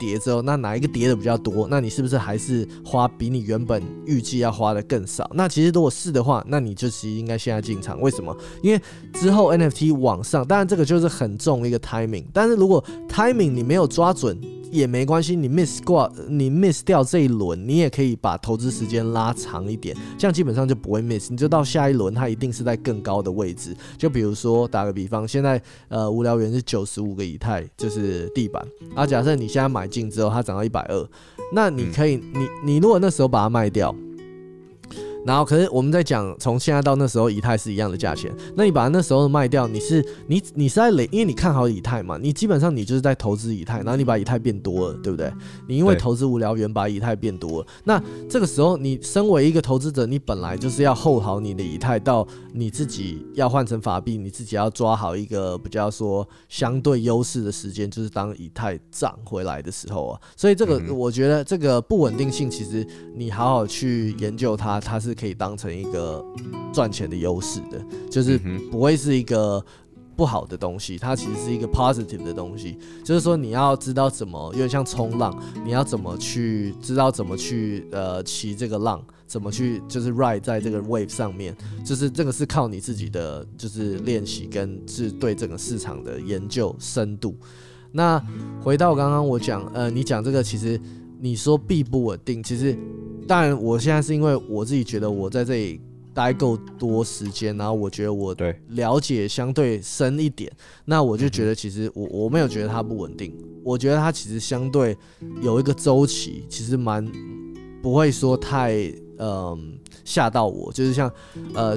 跌之后，那哪一个跌的比较多？那你是不是还是花比你原本预计要花的更少？那其实如果是的话，那你就其实应该现在进场。为什么？因为之后 NFT 往上，当然这个就是很重一个 timing， 但是如果 timing 你没有抓准也没关系，你 miss 掉这一轮，你也可以把投资时间拉长一点，这样基本上就不会 miss， 你就到下一轮它一定是在更高的位置。就比如说打个比方，现在无聊猿是95个以太，就是地板啊。假设你现在买进之后它涨到120，那你可以你如果那时候把它卖掉，然后可是我们在讲从现在到那时候以太是一样的价钱，那你把那时候卖掉，你是在累，因为你看好以太嘛，你基本上你就是在投资以太，然后你把以太变多了，对不对？你因为投资无聊猿把以太变多了，那这个时候你身为一个投资者，你本来就是要hold好你的以太，到你自己要换成法币，你自己要抓好一个比较说相对优势的时间，就是当以太涨回来的时候啊。所以这个我觉得这个不稳定性，其实你好好去研究它，它是可以当成一个赚钱的优势的，就是不会是一个不好的东西，它其实是一个 positive 的东西。就是说你要知道怎么，有点像冲浪，你要怎么去知道怎么去骑这个浪，怎么去就是 ride 在这个 wave 上面，就是这个是靠你自己的就是练习跟是对整个市场的研究深度。那回到刚刚我讲你讲这个，其实你说币不稳定，其实当然我现在是因为我自己觉得我在这里待够多时间，然后我觉得我了解相对深一点，那我就觉得其实我没有觉得它不稳定，我觉得它其实相对有一个周期，其实蛮不会说太吓到我，就是像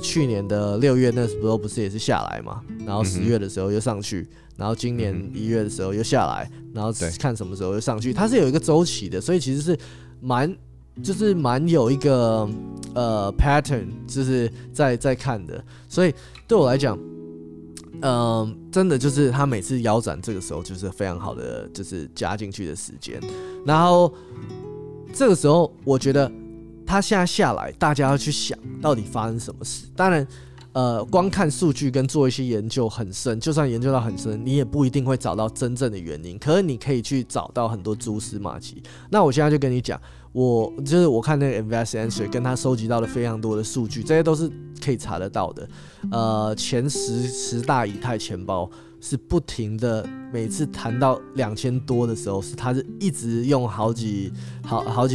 去年的6月那时候不是也是下来嘛，然后10月的时候又上去，然后今年1月的时候又下来，然后看什么时候又上去，它是有一个周期的，所以其实是蛮有一个pattern， 就是在看的。所以对我来讲真的就是他每次腰斩这个时候就是非常好的就是加进去的时间。然后这个时候我觉得他现在下来大家要去想到底发生什么事。当然光看数据跟做一些研究很深，就算研究到很深，你也不一定会找到真正的原因，可是你可以去找到很多蛛丝马迹。那我现在就跟你讲，我看那个 Invest Answers 跟他收集到了非常多的数据，这些都是可以查得到的。前十大以太钱包是不停的，每次谈到2000多的时候，他是一直用好几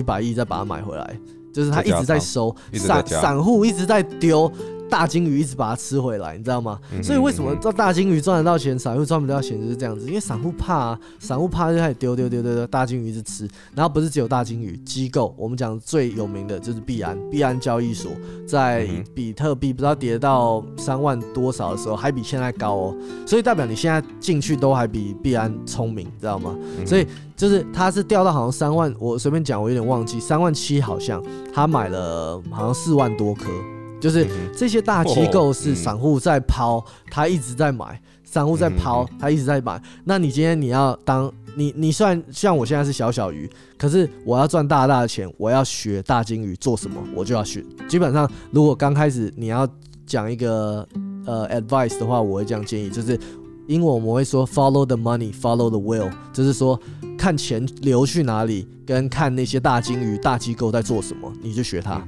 百亿再把它买回来，就是他一直在收，散户一直在丢。大金鱼一直把它吃回来，你知道吗？所以为什么大金鱼赚得到钱，散户赚不到钱就是这样子，因为散户怕就开始丢，大金鱼一直吃。然后不是只有大金鱼，机构我们讲最有名的就是币安交易所，在比特币不知道跌到3万多少的时候，还比现在高哦，所以代表你现在进去都还比币安聪明，知道吗？所以就是它是掉到好像3万，我随便讲，我有点忘记，3万7好像，他买了好像4万多颗。就是这些大机构是散户在抛，他一直在买，散户在抛，他一直在买。那你今天你要当你虽然像我现在是小鱼，可是我要赚大的钱，我要学大金鱼做什么，我就要学。基本上，如果刚开始你要讲一个advice 的话，我会这样建议，就是英文我们会说 follow the money, follow the will， 就是说看钱流去哪里，跟看那些大金鱼、大机构在做什么，你就学它。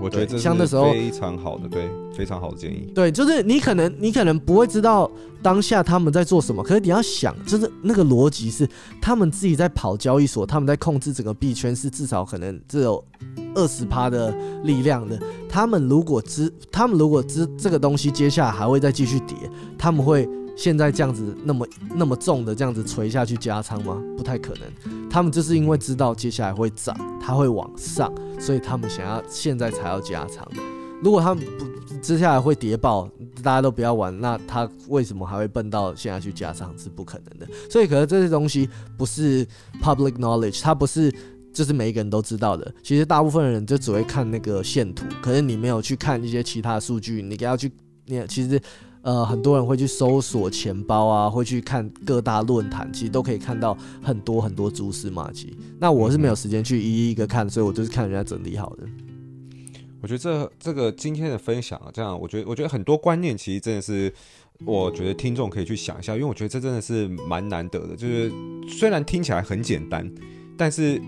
我觉得这是非常好的，对，非常好的建议。对，就是你可能不会知道当下他们在做什么，可是你要想，就是那个逻辑是他们自己在跑交易所，他们在控制整个币圈，是至少可能只有20% 的力量的。他们如果知这个东西接下来还会再继续跌，他们会现在这样子那么重的这样子垂下去加仓吗？不太可能。他们就是因为知道接下来会涨，它会往上，所以他们想要现在才要加仓。如果他们不接下来会跌爆，大家都不要玩，那他为什么还会笨到现在去加仓？是不可能的。所以可能这些东西不是 public knowledge， 它不是就是每一个人都知道的。其实大部分人就只会看那个线图，可是你没有去看一些其他数据，你要去，你其实。很多人会去搜索钱包啊，会去看各大论坛，其实都可以看到很多很多蛛丝马迹。那我是没有时间去一一个看，所以我就是看人家整理好的。我觉得这个今天的分享，这样我觉得很多观念其实真的是，我觉得听众可以去想一下，因为我觉得这真的是蛮难得的。就是虽然听起来很简单，但是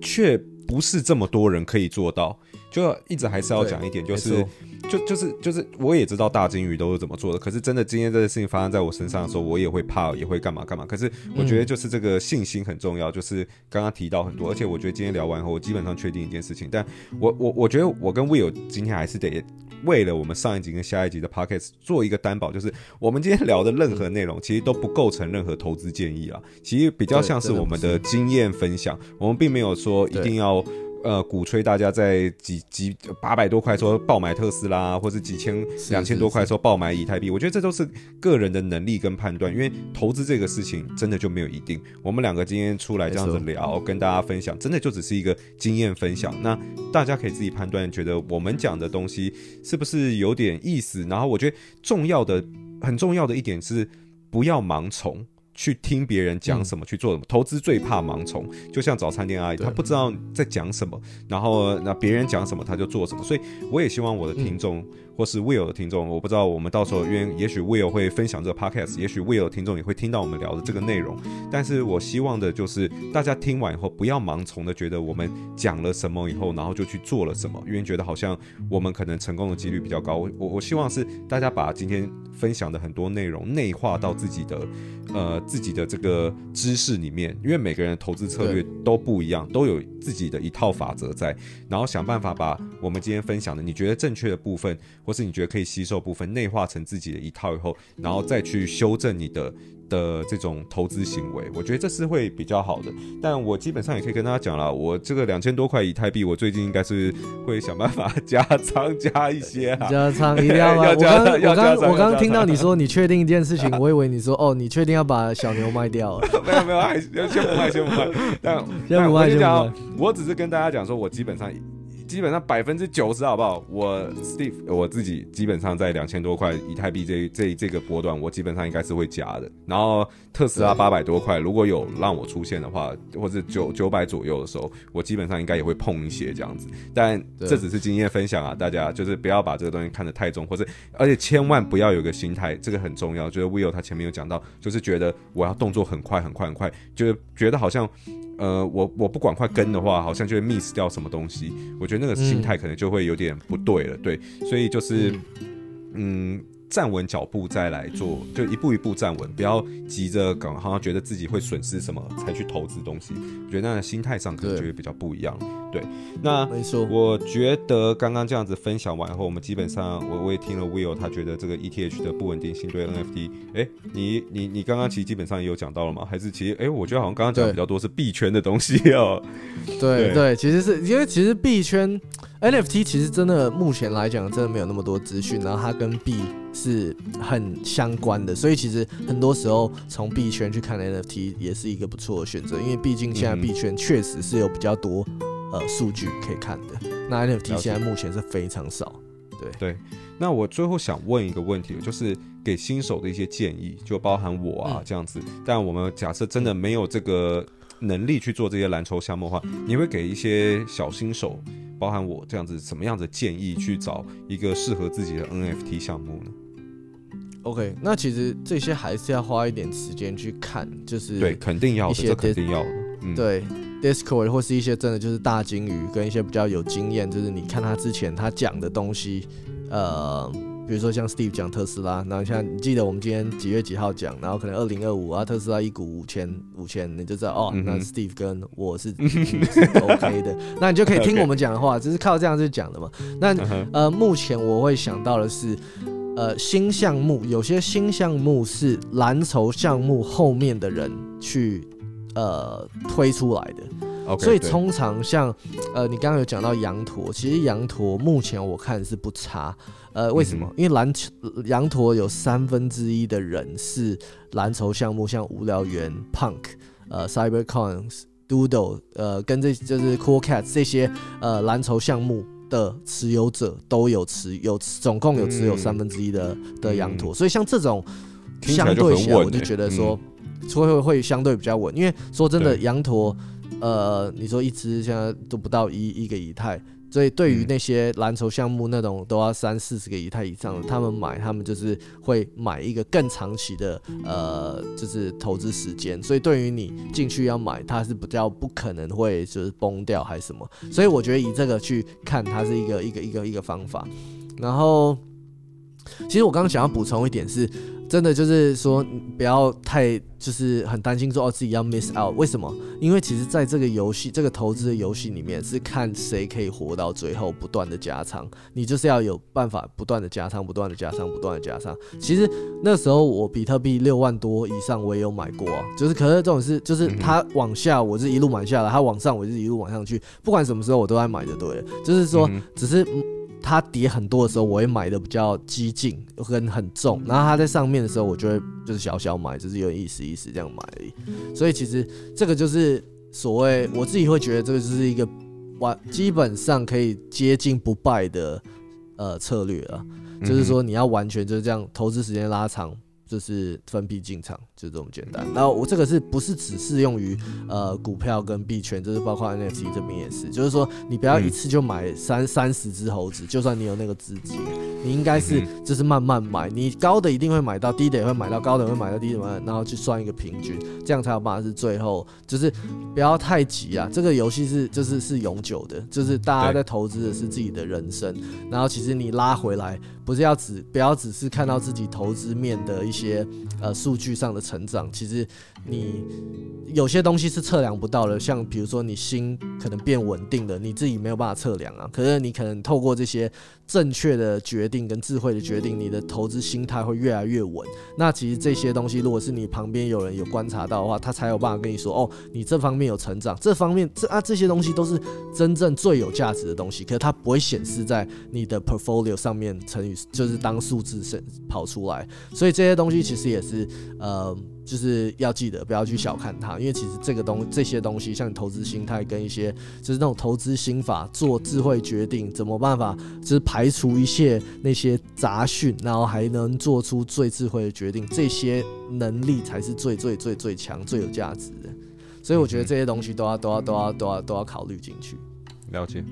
却不是这么多人可以做到。就一直还是要讲一点，就是我也知道大金鱼都是怎么做的，可是真的今天这件事情发生在我身上的时候，我也会怕，也会干嘛。可是我觉得就是这个信心很重要，就是刚刚提到很多，而且我觉得今天聊完后，我基本上确定一件事情，但我觉得我跟 Will 今天还是得为了我们上一集跟下一集的 podcast 做一个担保，就是我们今天聊的任何内容，其实都不构成任何投资建议啦，其实比较像是我们的经验分享，我们并没有说一定要。鼓吹大家在几800多块的时候爆买特斯拉，或是2000多块的时候爆买以太币，我觉得这都是个人的能力跟判断，因为投资这个事情真的就没有一定。我们两个今天出来这样子聊，跟大家分享，真的就只是一个经验分享。那大家可以自己判断，觉得我们讲的东西是不是有点意思。然后我觉得很重要的一点是，不要盲从。去听别人讲什么，去做什么，投资最怕盲从，就像早餐店阿姨，她不知道在讲什么，然后那别人讲什么她就做什么，所以我也希望我的听众。或是 Will 的听众，我不知道我们到时候，因为也许 Will 会分享这个 podcast， 也许 Will 的听众也会听到我们聊的这个内容。但是我希望的就是大家听完以后，不要盲从的觉得我们讲了什么以后，然后就去做了什么，因为觉得好像我们可能成功的几率比较高。我希望是大家把今天分享的很多内容内化到自己的这个知识里面，因为每个人的投资策略都不一样，都有自己的一套法则在，然后想办法把我们今天分享的你觉得正确的部分。或是你觉得可以吸收部分内化成自己的一套以后，然后再去修正你的这种投资行为，我觉得这是会比较好的。但我基本上也可以跟大家讲啦，我这个2000多块以太币，我最近应该是会想办法加仓加一些啊，加仓一定要吗？我刚听到你说你确定一件事情，我以为你说哦，你确定要把小牛卖掉了？没有，先不卖。但我跟你讲，我只是跟大家讲说，我基本上90%好不好？我自己基本上在2000多块以太币这个波段，我基本上应该是会加的。然后特斯拉800多块，如果有让我出现的话，或者900左右的时候，我基本上应该也会碰一些这样子。但这只是经验分享啊，大家就是不要把这个东西看得太重，或是而且千万不要有个心态，这个很重要。就是 Will 他前面有讲到，就是觉得我要动作很快，就是觉得好像。我不管快跟的话，好像就会 miss 掉什么东西。我觉得那个心态可能就会有点不对了，对，所以就是，站稳脚步再来做，就一步一步站稳，不要急着好像觉得自己会损失什么才去投资东西。我觉得那心态上可能就会比较不一样。对，那我觉得刚刚这样子分享完后，我们基本上我也听了 Will 他觉得这个 ETH 的不稳定性对 NFT， 你刚刚其实基本上也有讲到了吗？还是其实我觉得好像刚刚讲比较多是币圈的东西哦。对，其实是因为其实币圈 NFT 其实真的目前来讲真的没有那么多资讯，然后它跟币是很相关的，所以其实很多时候从币圈去看 NFT 也是一个不错的选择，因为毕竟现在币圈确实是有比较多。数据可以看的，那 NFT 现在目前是非常少。对，那我最后想问一个问题，就是给新手的一些建议，就包含我啊这样子。但我们假设真的没有这个能力去做这些蓝筹项目的话，你会给一些小新手，包含我这样子，什么样的建议去找一个适合自己的 NFT 项目呢？OK， 那其实这些还是要花一点时间去看，就是对，肯定要的，这肯定要的，对。Discord 或是一些真的就是大金鱼跟一些比较有经验，就是你看他之前他讲的东西，比如说像 Steve 讲特斯拉，然后像你记得我们今天几月几号讲，然后可能2025啊，特斯拉一股5000，你就知道哦，那 Steve 跟我是 OK 的，那你就可以听我们讲的话，只是靠这样子讲的嘛。那目前我会想到的是，新项目，有些新项目是蓝筹项目后面的人去推出来的。Okay, 所以通常像你刚刚有讲到羊驼，其实羊驼目前我看是不差，为什么？因为羊驼有1/3的人是蓝筹项目，像无聊猿、Punk、Cybercons、Doodle、跟这就是 Cool Cats 这些蓝筹项目的持有者都有总共有持有1/3 的羊驼，所以像这种相对起来，我就觉得说会相对比较稳，因为说真的，羊驼。你说一支现在都不到一个以太，所以对于那些蓝筹项目那种都要30-40个以太以上的，他们就是会买一个更长期的就是投资时间，所以对于你进去要买，它是比较不可能会就是崩掉还是什么，所以我觉得以这个去看，它是一个方法。然后，其实我刚刚想要补充一点是。真的就是说，不要太就是很担心说自己要 miss out， 为什么？因为其实在这个游戏、这个投资的游戏里面，是看谁可以活到最后，不断的加仓。你就是要有办法不断的加仓、不断的加仓、不断的加仓。其实那时候我比特币6万多以上我也有买过啊，就是可是这种是就是它往下我是一路买下来，它往上我是一路往上去，不管什么时候我都在买就对了。就是说，只是。它跌很多的时候，我会买的比较激进跟很重，然后它在上面的时候，我就会就是小小买，就是有意思这样买而已。所以其实这个就是所谓我自己会觉得这个就是一个基本上可以接近不败的策略啊，就是说你要完全就是这样投资时间拉长。就是分批进场，就这么简单。然后我这个是不是只适用于股票跟币圈，就是包括 NFT 这边也是，就是说你不要一次就买30只猴子，就算你有那个资金，你应该是就是慢慢买，你高的一定会买到，低的也会买到，高的也会买到，低的也会买到，然后去算一个平均，这样才有办法是最后就是不要太急啊。这个游戏是就是是永久的，就是大家在投资的是自己的人生，然后其实你拉回来不是不要只是看到自己投资面的一些数据上的成长，其实你有些东西是测量不到的，像比如说你心可能变稳定了，你自己没有办法测量啊。可是你可能透过这些正确的决定跟智慧的决定，你的投资心态会越来越稳。那其实这些东西，如果是你旁边有人有观察到的话，他才有办法跟你说哦，你这方面有成长，这方面这些东西都是真正最有价值的东西。可是它不会显示在你的 portfolio 上面成就是当数字跑出来，所以这些东西其实也是就是要记得不要去小看它，因为其实这些东西，像投资心态跟一些就是那种投资心法，做智慧决定，怎么办法就是排除一些那些杂讯，然后还能做出最智慧的决定，这些能力才是最最最最强、最有价值的。所以我觉得这些东西都要考虑进去。了解。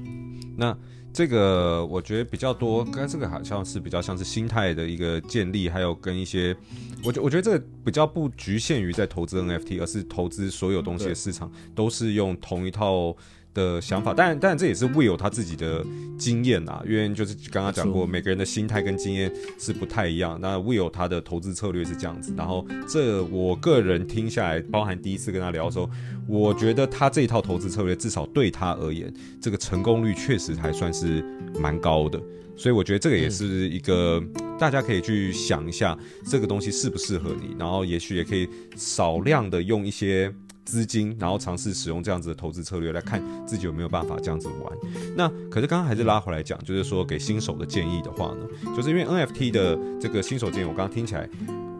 那这个我觉得比较多，刚才这个好像是比较像是心态的一个建立，还有跟一些，我觉得这个比较不局限于在投资 NFT， 而是投资所有东西的市场都是用同一套的想法。当然这也是 Will 他自己的经验啦，因为就是刚刚讲过，每个人的心态跟经验是不太一样。那 Will 他的投资策略是这样子，然后这我个人听下来，包含第一次跟他聊的时候，我觉得他这一套投资策略至少对他而言，这个成功率确实还算是蛮高的。所以我觉得这个也是一个大家可以去想一下，这个东西适不适合你，然后也许也可以少量的用一些资金，然后尝试使用这样子的投资策略来看自己有没有办法这样子玩。那可是刚刚还是拉回来讲，就是说给新手的建议的话呢，就是因为 NFT 的这个新手建议，我刚刚听起来，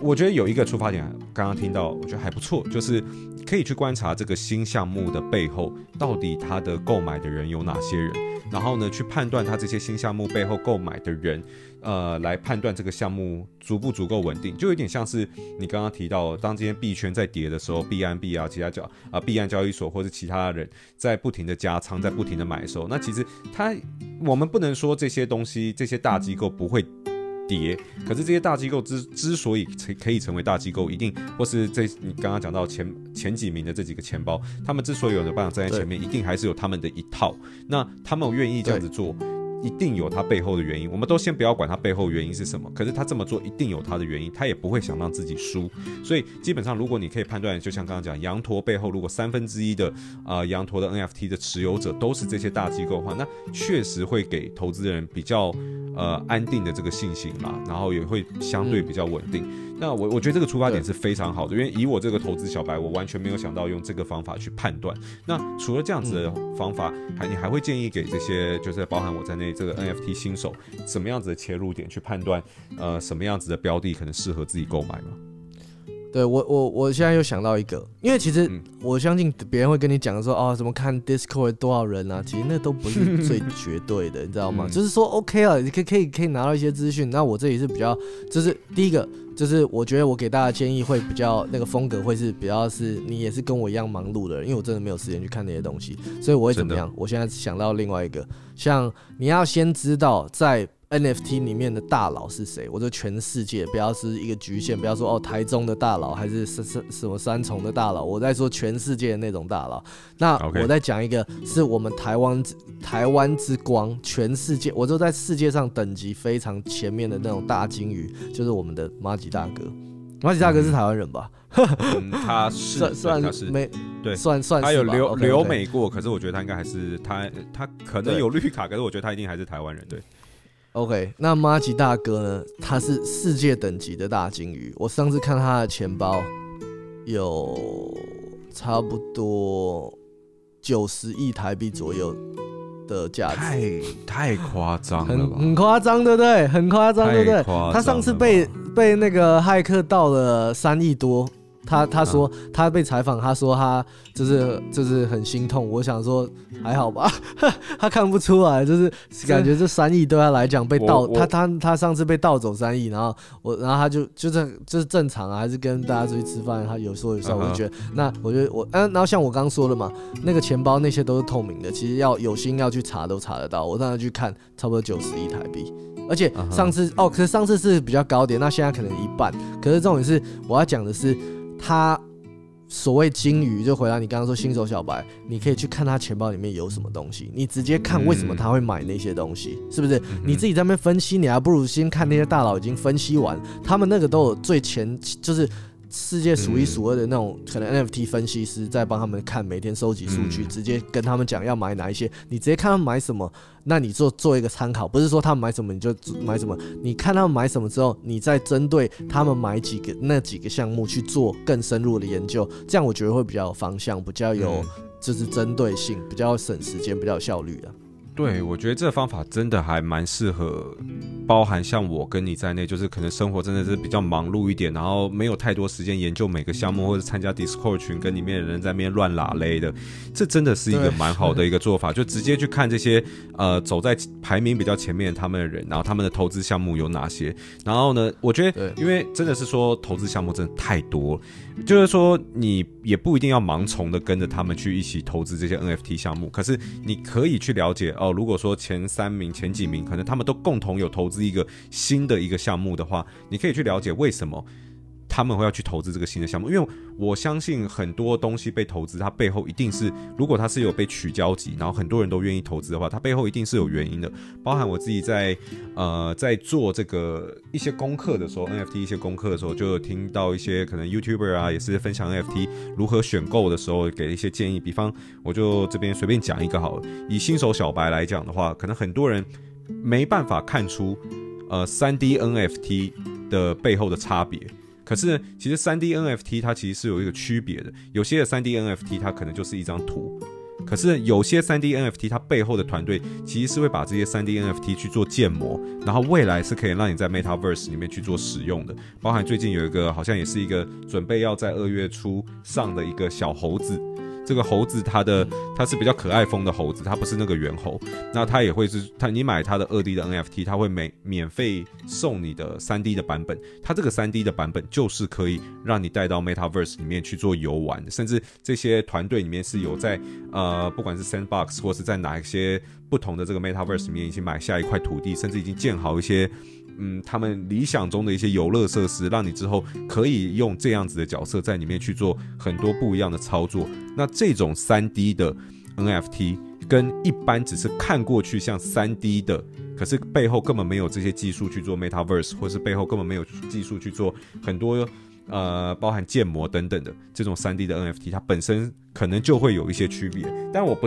我觉得有一个出发点，刚刚听到我觉得还不错，就是可以去观察这个新项目的背后到底它的购买的人有哪些人，然后呢去判断它这些新项目背后购买的人来判断这个项目足不足够稳定，就有点像是你刚刚提到，当今天币圈在跌的时候，币啊，其他币安交易所或是其他人在不停的加仓，在不停的买的时候，那其实我们不能说这些东西，这些大机构不会跌，可是这些大机构 之所以可以成为大机构，一定或是你刚刚讲到 前几名的这几个钱包，他们之所以有的办法站在前面，一定还是有他们的一套，那他们愿意这样子做。一定有他背后的原因，我们都先不要管他背后原因是什么，可是他这么做一定有他的原因，他也不会想让自己输。所以基本上如果你可以判断，就像刚刚讲羊驼背后如果1/3的羊驼的 NFT 的持有者都是这些大机构的话，那确实会给投资人比较安定的这个信心啦，然后也会相对比较稳定。那我觉得这个出发点是非常好的，因为以我这个投资小白，我完全没有想到用这个方法去判断。那除了这样子的方法，你还会建议给这些就是包含我在内这个 NFT 新手什么样子的切入点去判断什么样子的标的可能适合自己购买吗？对，我现在又想到一个，因为其实我相信别人会跟你讲说哦，怎么看 Discord 多少人啊，其实那都不是最绝对的，你知道吗？就是说 OK 啊，你可以拿到一些资讯。那我这里是比较，就是第一个，就是我觉得我给大家建议会比较那个风格会是比较是你也是跟我一样忙碌的人，因为我真的没有时间去看那些东西，所以我会怎么样？我现在想到另外一个，像你要先知道在NFT 里面的大佬是谁？我说全世界，不要是一个局限，不要说哦台中的大佬还是什么三重的大佬，我在说全世界的那种大佬。那我在讲一个是我们台湾之光，全世界，我就在世界上等级非常前面的那种大鲸鱼，就是我们的马吉大哥。马吉大哥是台湾人吧？他是，他是没对，算他有留美过，可是我觉得他应该还是他可能有绿卡，可是我觉得他一定还是台湾人，对。OK， 那马吉大哥呢？他是世界等级的大鲸鱼。我上次看他的钱包，有差不多90亿台币左右的价值，太夸张了吧？很夸张，对不对？很夸张，对不对？他上次被那个骇客盗了3亿多。他说他被采访，他说他就是很心痛。我想说还好吧，他看不出来，就是感觉这3亿对他来讲被盗，他上次被盗走3亿，然后他就是正常啊，还是跟大家出去吃饭，他有说有笑。我就觉得那我觉得然后像我刚说的嘛，那个钱包那些都是透明的，其实要有心要去查都查得到。我让他去看，差不多90亿台币。而且上次可是上次是比较高点，那现在可能1半。可是重点是我要讲的是，他所谓鲸鱼，就回答你刚刚说新手小白，你可以去看他钱包里面有什么东西，你直接看为什么他会买那些东西，是不是？你自己在那边分析，你还不如先看那些大佬已经分析完，他们那个都有最前，就是世界数一数二的那种可能 NFT 分析师在帮他们看，每天收集数据，直接跟他们讲要买哪一些，你直接看他们买什么，那你做一个参考，不是说他们买什么你就买什么，你看他们买什么之后，你再针对他们买那几个项目去做更深入的研究，这样我觉得会比较有方向，比较有就是针对性，比较省时间，比较有效率的。对，我觉得这个方法真的还蛮适合包含像我跟你在内，就是可能生活真的是比较忙碌一点，然后没有太多时间研究每个项目，或者参加 Discord 群跟里面的人在那边乱拉勒的，这真的是一个蛮好的一个做法，就直接去看这些走在排名比较前面他们的人，然后他们的投资项目有哪些。然后呢，我觉得因为真的是说投资项目真的太多，就是说你也不一定要盲从的跟着他们去一起投资这些 NFT 项目，可是你可以去了解哦，如果说前3名、前几名可能他们都共同有投资一个新的一个项目的话，你可以去了解为什么他们会要去投资这个新的项目，因为我相信很多东西被投资，它背后一定是，如果它是有被取交集，然后很多人都愿意投资的话，它背后一定是有原因的。包含我自己在做这个一些功课的时候 ，NFT 一些功课的时候，就有听到一些可能 YouTuber 啊，也是分享 NFT 如何选购的时候给一些建议。比方，我就这边随便讲一个好了，以新手小白来讲的话，可能很多人没办法看出3D NFT 的背后的差别。可是其实 3D NFT 它其实是有一个区别的，有些的 3D NFT 它可能就是一张图，可是有些 3D NFT 它背后的团队其实是会把这些 3D NFT 去做建模，然后未来是可以让你在 Metaverse 里面去做使用的。包含最近有一个好像也是一个准备要在2月初上的一个小猴子，这个猴子它是比较可爱风的猴子，它不是那个猿猴，那它也会是你买它的 2D 的 NFT， 它会免费送你的 3D 的版本，它这个 3D 的版本就是可以让你带到 Metaverse 里面去做游玩的，甚至这些团队里面是有在不管是 Sandbox 或是在哪一些不同的这个 Metaverse 里面已经买下一块土地，甚至已经建好一些他们理想中的一些游乐设施，让你之后可以用这样子的角色在里面去做很多不一样的操作。那这种 3D 的 NFT 跟一般只是看过去像 3D 的，可是背后根本没有这些技术去做 Metaverse， 或是背后根本没有技术去做很多包含建模等等的这种 3D 的 NFT， 它本身可能就会有一些区别。但我不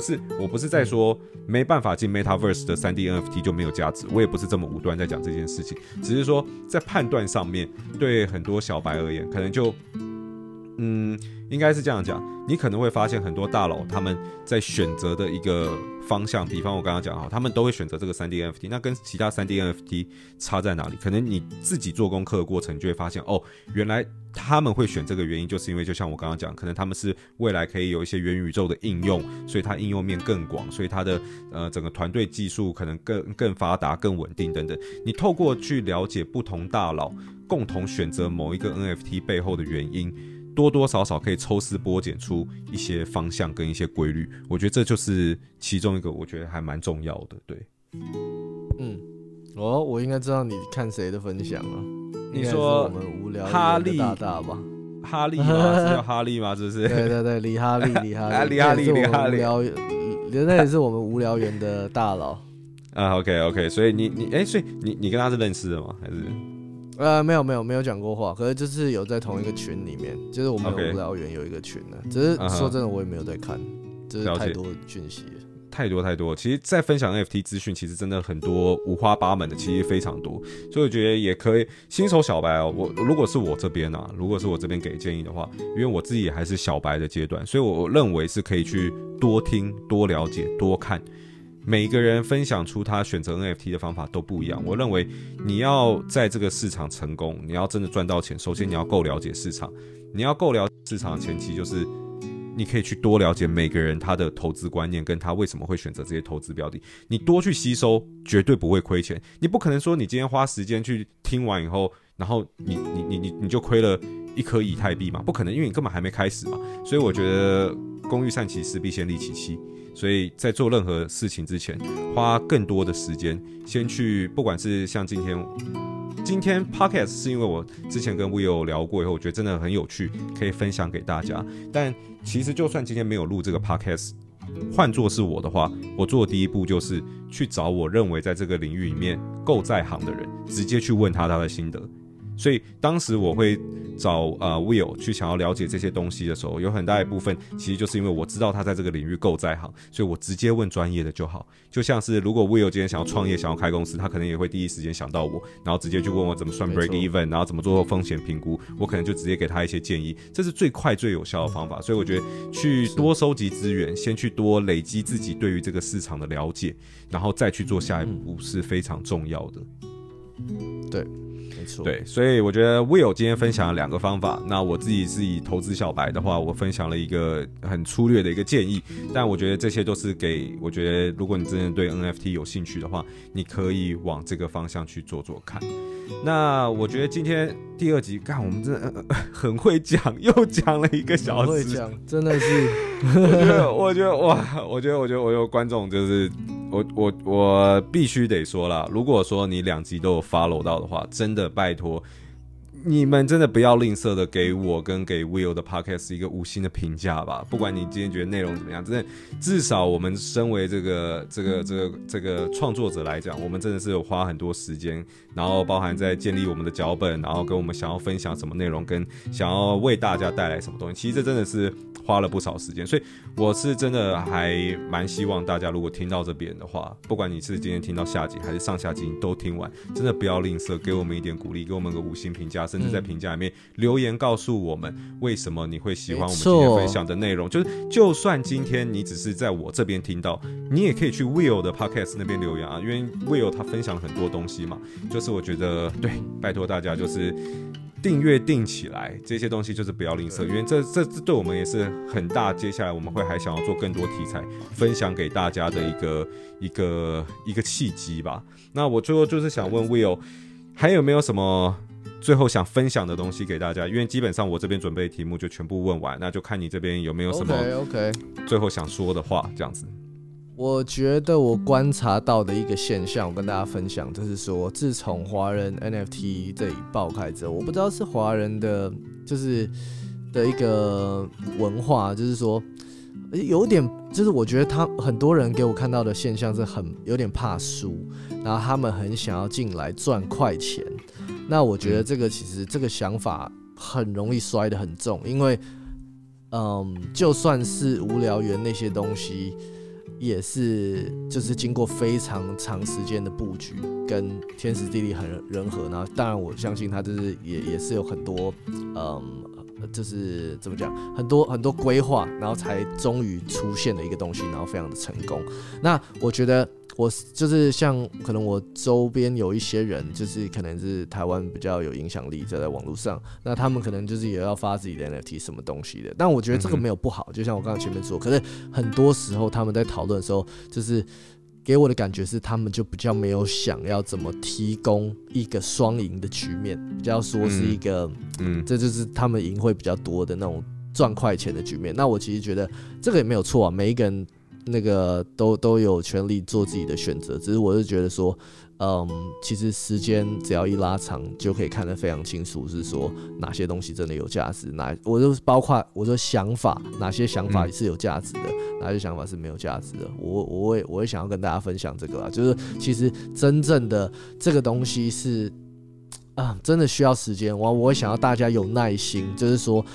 是在说没办法进 Metaverse 的 3D NFT 就没有价值，我也不是这么武断在讲这件事情，只是说在判断上面对很多小白而言可能就应该是这样讲，你可能会发现很多大佬他们在选择的一个方向，比方我刚刚讲他们都会选择这个 3D NFT， 那跟其他 3D NFT 差在哪里，可能你自己做功课的过程就会发现，哦，原来他们会选这个原因就是因为就像我刚刚讲，可能他们是未来可以有一些元宇宙的应用，所以它应用面更广，所以它的整个团队技术可能 更发达更稳定等等。你透过去了解不同大佬共同选择某一个 NFT 背后的原因，多多少少可以抽丝剥茧出一些方向跟一些规律，我觉得这就是其中一个我觉得还蛮重要的。对，我应该知道你看谁的分享了。你说我们无聊哈利大大吧？哈利吗？是叫哈利吗？是不是？对对对，李哈利，李哈利，李哈利，那也是我们无聊园的大佬。OK， 所以所以你跟他是认识的吗？还是？没有讲过话，可是就是有在同一个群里面，就是我们有无聊园有一个群呢，只是说真的我也没有在看，就是太多讯息了，太多。其实，在分享 NFT 资讯，其实真的很多五花八门的，其实非常多，所以我觉得也可以新手小白哦，如果是我这边给建议的话，因为我自己也还是小白的阶段，所以我认为是可以去多听、多了解、多看。每一个人分享出他选择 NFT 的方法都不一样，我认为你要在这个市场成功，你要真的赚到钱，首先你要够了解市场，你要够了解市场的前提就是你可以去多了解每个人他的投资观念跟他为什么会选择这些投资标的，你多去吸收绝对不会亏钱。你不可能说你今天花时间去听完以后，然后你就亏了一颗以太币嘛，不可能，因为你根本还没开始嘛。所以我觉得工欲善其事必先利其器，所以在做任何事情之前，花更多的时间先去，不管是像今天 podcast 是因为我之前跟 Will 聊过以后，我觉得真的很有趣，可以分享给大家。但其实就算今天没有录这个 podcast， 换作是我的话，我做的第一步就是去找我认为在这个领域里面够在行的人，直接去问他的心得。所以当时我会找Will 去想要了解这些东西的时候，有很大一部分其实就是因为我知道他在这个领域够在行，所以我直接问专业的就好。就像是如果 Will 今天想要创业想要开公司，他可能也会第一时间想到我，然后直接去问我怎么算 break even， 然后怎么做风险评估，我可能就直接给他一些建议，这是最快最有效的方法。所以我觉得去多收集资源，先去多累积自己对于这个市场的了解，然后再去做下一步是非常重要的。对，对，所以我觉得 Will 今天分享了两个方法，那我自己是以投资小白的话，我分享了一个很粗略的一个建议，但我觉得这些都是给我觉得如果你真的对 NFT 有兴趣的话，你可以往这个方向去做做看。那我觉得今天第二集干我们真的很会讲，又讲了1个小时，很会讲，真的是我觉得观众就是我必须得说啦，如果说你2集都有 follow 到的话，真的拜托你们真的不要吝啬的给我跟给 Will 的 podcast 一个5星的评价吧，不管你今天觉得内容怎么样，真的至少我们身为这个创作者来讲，我们真的是有花很多时间，然后包含在建立我们的脚本，然后跟我们想要分享什么内容，跟想要为大家带来什么东西，其实这真的是花了不少时间，所以我是真的还蛮希望大家如果听到这边的话，不管你是今天听到下集还是上下集，你都听完，真的不要吝啬给我们一点鼓励，给我们个5星评价，甚至在评价里面留言告诉我们为什么你会喜欢我们今天分享的内容，就是就算今天你只是在我这边听到，你也可以去 Will 的 podcast 那边留言啊，因为 Will 他分享了很多东西嘛，就是我觉得对，拜托大家就是订阅订起来，这些东西就是不要吝啬，因为这对我们也是很大，接下来我们会还想要做更多题材分享给大家的一个契机吧。那我最后就是想问 Will 还有没有什么最后想分享的东西给大家，因为基本上我这边准备的题目就全部问完，那就看你这边有没有什么最后想说的话这样子。我觉得我观察到的一个现象，我跟大家分享，就是说自从华人 NFT 这一爆开之后，我不知道是华人的就是的一个文化，就是说有点就是我觉得他很多人给我看到的现象是很有点怕输，然后他们很想要进来赚快钱。那我觉得这个其实这个想法很容易摔得很重，因为就算是无聊猿那些东西也是就是经过非常长时间的布局跟天时地利人和，然后当然我相信他就是也是有很多就是怎么讲，很多规划，然后才终于出现了一个东西，然后非常的成功。那我觉得我就是像可能我周边有一些人，就是可能是台湾比较有影响力在网络上，那他们可能就是也要发自己的 NFT 什么东西的。但我觉得这个没有不好，就像我刚才前面说，可是很多时候他们在讨论的时候，就是给我的感觉是他们就比较没有想要怎么提供一个双赢的局面，比较说是一个，这就是他们赢会比较多的那种赚快钱的局面。那我其实觉得这个也没有错啊，每一个人。那个都有权利做自己的选择，只是我是觉得说，其实时间只要一拉长，就可以看得非常清楚，是说哪些东西真的有价值，我就包括我说想法，哪些想法是有价值的，哪些想法是没有价值的。我也想要跟大家分享这个啦，就是其实真正的这个东西是啊，真的需要时间。我想要大家有耐心，就是说。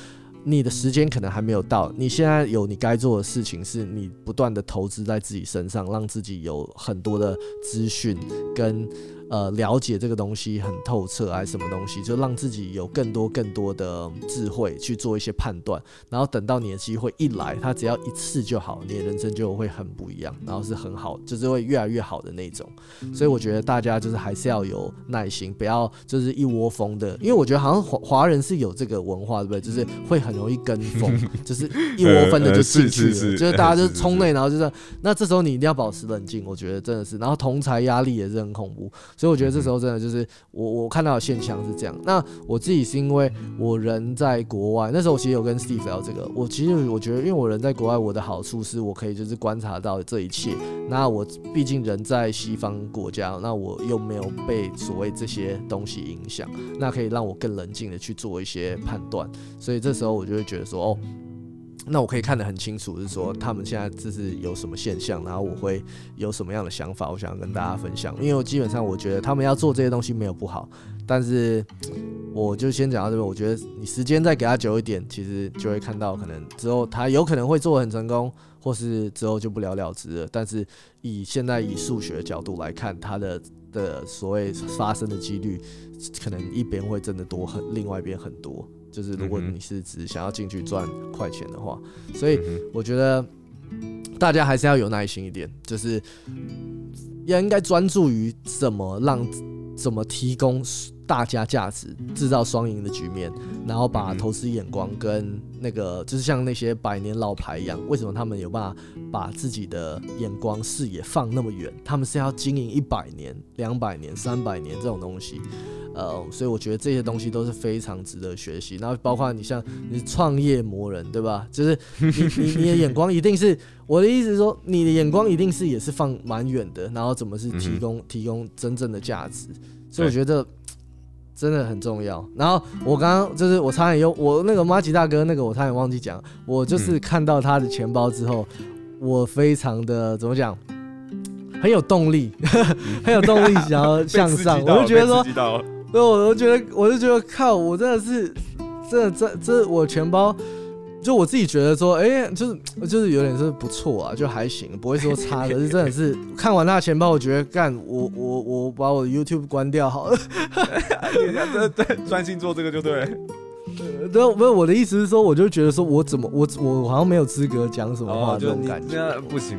你的时间可能还没有到，你现在有你该做的事情，是你不断的投资在自己身上，让自己有很多的资讯跟了解这个东西很透彻还是什么东西，就让自己有更多的智慧去做一些判断，然后等到你的机会一来，它只要一次就好，你的人生就会很不一样，然后是很好，就是会越来越好的那种。所以我觉得大家就是还是要有耐心，不要就是一窝蜂的，因为我觉得好像华人是有这个文化，对不对？就是会很容易跟风，就是一窝蜂的就进去了，就是大家就冲内，然后就是那这时候你一定要保持冷静，我觉得真的是，然后同侪压力也是很恐怖，所以我觉得这时候真的就是我看到的现象是这样。那我自己是因为我人在国外，那时候我其实有跟 Steve 聊这个，我觉得因为我人在国外，我的好处是我可以就是观察到这一切。那我毕竟人在西方国家，那我又没有被所谓这些东西影响，那可以让我更冷静的去做一些判断。所以这时候我就会觉得说，哦，那我可以看得很清楚，是说他们现在这是有什么现象，然后我会有什么样的想法，我想要跟大家分享。因为我基本上我觉得他们要做这些东西没有不好，但是我就先讲到这边。我觉得你时间再给他久一点，其实就会看到可能之后他有可能会做得很成功，或是之后就不了了之了。但是现在以数学的角度来看，他的所谓发生的几率，可能一边会真的多，另外一边很多。就是如果你是只想要进去赚快钱的话，所以我觉得大家还是要有耐心一点，就是也应该专注于怎么提供大家价值，制造双赢的局面，然后把投资眼光跟那个就是像那些百年老牌一样，为什么他们有办法把自己的眼光视野放那么远？他们是要经营100年、200年、300年这种东西。所以我觉得这些东西都是非常值得学习。然后包括你像你创业魔人，对吧？就是你的眼光一定是，我的意思是说，你的眼光一定是也是放蛮远的。然后怎么是提供真正的价值？所以我觉得真的很重要。然后我刚刚就是我差点我那个马吉大哥那个我差点忘记讲，我就是看到他的钱包之后，我非常的怎么讲？很有动力，很有动力想要向上。我就觉得说。所以我就觉得靠，我真的是，真的我钱包，就我自己觉得说，就是有点是不错啊，就还行，不会说差的，是真的是看完他的钱包，我觉得干，我把我的 YouTube 关掉好了，专心做这个就对了。对，我的意思是说，我就觉得说我怎么我好像没有资格讲什么话这种感觉，不行，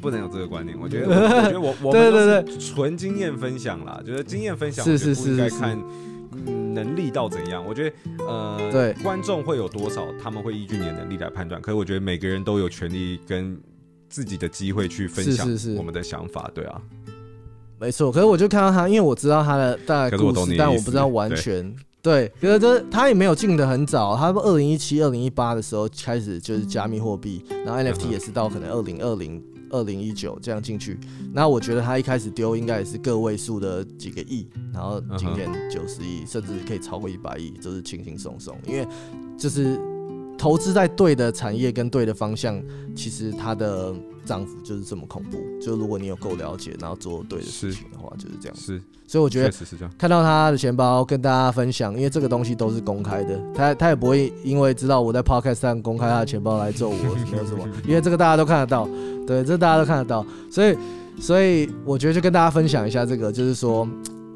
不能有这个观念。我觉得我们都是纯经验分享啦，就是经验分享，我觉得不应该看能力到怎样。我觉得对观众会有多少，他们会依据你的能力来判断。可是我觉得每个人都有权利跟自己的机会去分享我们的想法，对啊。没错，可是我就看到他，因为我知道他的大概故事，但我不知道完全。对，可是他也没有进得很早，他2017、2018的时候开始就是加密货币，然后 NFT 也是到可能2020、2019这样进去。那我觉得他一开始丢应该也是个位数的几个亿，然后今天90亿，甚至可以超过100亿，就是轻轻松松，因为就是。投资在对的产业跟对的方向，其实它的涨幅就是这么恐怖。就如果你有够了解，然后做对的事情的话，就是这样。是，所以我觉得看到他的钱包跟大家分享，因为这个东西都是公开的，他也不会因为知道我在 podcast 上公开他的钱包来揍我没有什么，因为这个大家都看得到，对，这大家都看得到。所以我觉得就跟大家分享一下这个，就是说。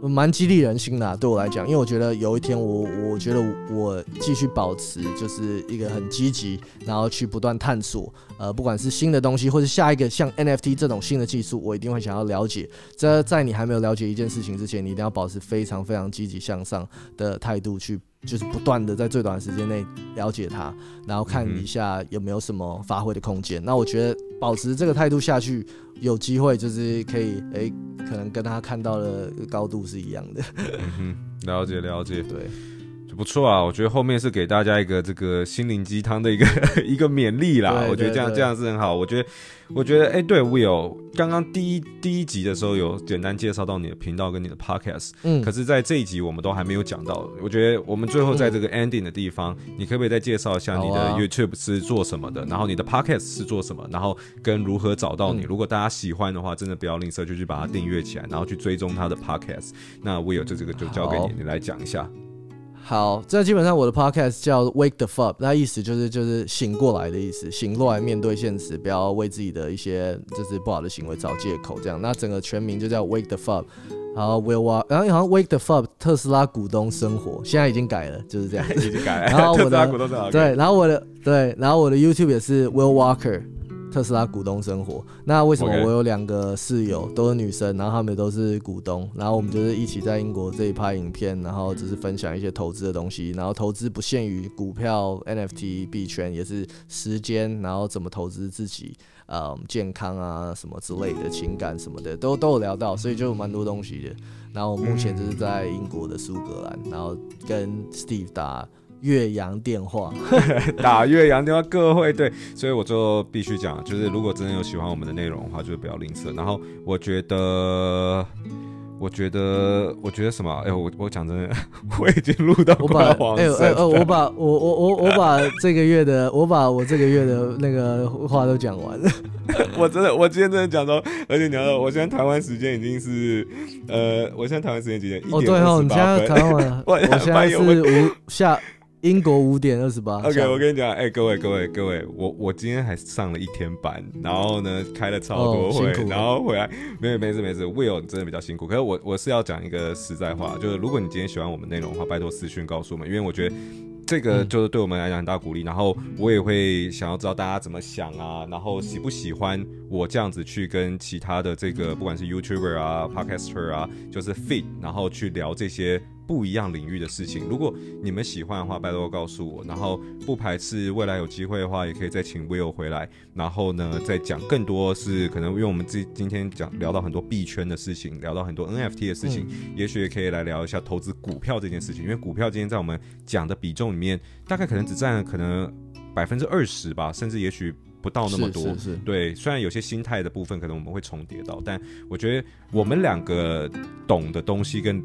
蛮激励人心的啊，对我来讲，因为我觉得有一天我觉得我继续保持就是一个很积极，然后去不断探索，不管是新的东西，或是下一个像 NFT 这种新的技术，我一定会想要了解。这在你还没有了解一件事情之前，你一定要保持非常非常积极向上的态度去。就是不断的在最短的时间内了解它，然后看一下有没有什么发挥的空间。那我觉得保持这个态度下去，有机会就是可以，可能跟他看到的高度是一样的。了解了解，对。不错啊，我觉得后面是给大家一个这个心灵鸡汤的一个勉励啦。我觉得这样是很好。我觉得对 Will 刚刚第一集的时候有简单介绍到你的频道跟你的 podcast，可是在这一集我们都还没有讲到。我觉得我们最后在这个 ending 的地方，你可不可以再介绍一下你的 YouTube 是做什么的，然后你的 podcast 是做什么，然后跟如何找到你？如果大家喜欢的话，真的不要吝啬，就去把它订阅起来，然后去追踪他的 podcast。那 Will 这个就交给你来讲一下。好，这基本上我的 podcast 叫 Wake the Fub， 那意思就是醒过来的意思，醒过来面对现实，不要为自己的一些就是不好的行为找借口这样。那整个全名就叫 Wake the Fub， 然后 Will Walker， 然后好像 Wake the Fub 特斯拉股东生活，现在已经改了，就是这样，已经改了。然后我的特斯拉股东生活，对，然后我的 YouTube 也是 Will Walker。特斯拉股东生活，那为什么我有两个室友都是女生，然后她们都是股东，然后我们就是一起在英国这一拍影片，然后就是分享一些投资的东西，然后投资不限于股票、NFT、币圈，也是时间，然后怎么投资自己，健康啊什么之类的，情感什么的都有聊到，所以就有蛮多东西的。然后我目前就是在英国的苏格兰，然后跟 Steve 打。越洋电话打越洋电话各位，对，所以我就必须讲，就是如果真的有喜欢我们的内容的话，就是不要吝啬。然后我觉得什么？我讲真的，我已经录到快黄色了。我把我这个月的那个话都讲完了。我今天真的讲到，而且你要，我现在台湾时间已经是我现在台湾时间几点？1:58分。对哦，你现在台湾，我现在是英国5:28。OK， 我跟你讲，各位，我今天还上了一天班，然后呢开了超多会，然后回来没事 ，Will 真的比较辛苦。可是我是要讲一个实在话，就是如果你今天喜欢我们内容的话，拜托私讯告诉我们，因为我觉得。这个就是对我们来讲很大鼓励，然后我也会想要知道大家怎么想啊，然后喜不喜欢我这样子去跟其他的这个不管是 YouTuber 啊 Podcaster 啊就是 feed 然后去聊这些不一样领域的事情。如果你们喜欢的话，拜托告诉我，然后不排斥未来有机会的话也可以再请 Will 回来，然后呢再讲更多是可能因为我们今天聊到很多币圈的事情，聊到很多 NFT 的事情，也许也可以来聊一下投资股票这件事情，因为股票今天在我们讲的比重里面大概可能只占了可能 20% 吧，甚至也许不到那么多，对，虽然有些心态的部分可能我们会重叠到，但我觉得我们两个懂的东西跟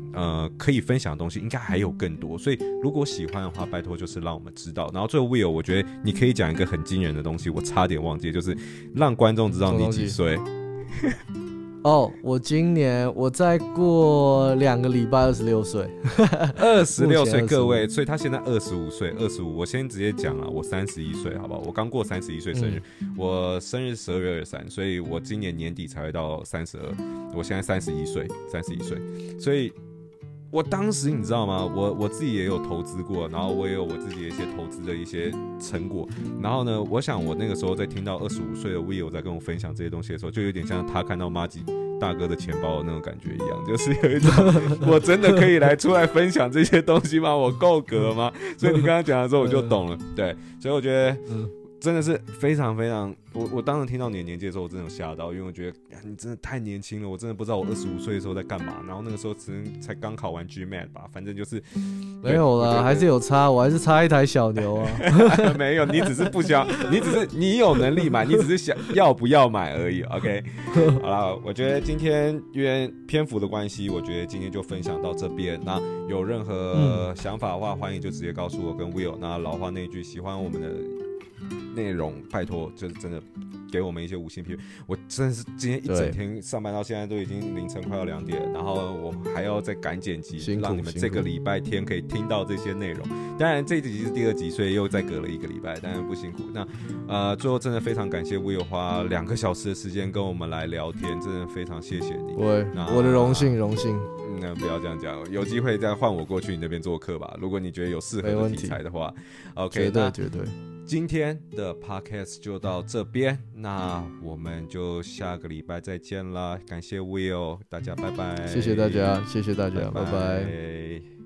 可以分享的东西应该还有更多，所以如果喜欢的话拜托就是让我们知道。然后最后 Will 我觉得你可以讲一个很惊人的东西，我差点忘记，就是让观众知道你几岁。哦，我今年我再过2个礼拜26岁，26岁各位，所以他现在25岁，25。我先直接讲了，我31岁，好不好？我刚过31岁生日，我生日12月23，所以我今年年底才会到32。我现在31岁，所以我当时你知道吗？我自己也有投资过，然后我也有我自己的一些投资的一些成果。然后呢，我想我那个时候在听到25岁的 Will 在跟我分享这些东西的时候，就有点像他看到麻吉大哥的钱包的那种感觉一样，就是有一种我真的可以来出来分享这些东西吗？我够格吗？所以你刚刚讲的时候我就懂了，对，所以我觉得。真的是非常非常，我当时听到你的年纪的时候，我真的有吓到，因为我觉得你真的太年轻了，我真的不知道我25岁的时候在干嘛。然后那个时候才刚考完 GMAT 吧，反正就是没有啦，还是有差，我还是差一台小牛啊。没有，你只是不想，你有能力买，你只是想要不要买而已。OK， 好啦，我觉得今天因为篇幅的关系，我觉得今天就分享到这边。那有任何想法的话，欢迎就直接告诉我跟 Will。那老话那一句，喜欢我们的。内容拜托就是真的给我们一些五星评论。我真的是今天一整天上班到现在都已经凌晨快要2点，然后我还要再赶剪辑，让你们这个礼拜天可以听到这些内容。当然这一集是第2集，所以又再隔了1个礼拜，当然不辛苦。那最后真的非常感谢 Will 花2个小时的时间跟我们来聊天，真的非常谢谢你。我的荣幸。那不要这样讲，有机会再换我过去你那边做客吧，如果你觉得有适合的题材的话。 OK， 绝对。今天的 podcast 就到这边，那我们就下个礼拜再见啦。感谢 Will， 大家拜拜。谢谢大家，拜拜。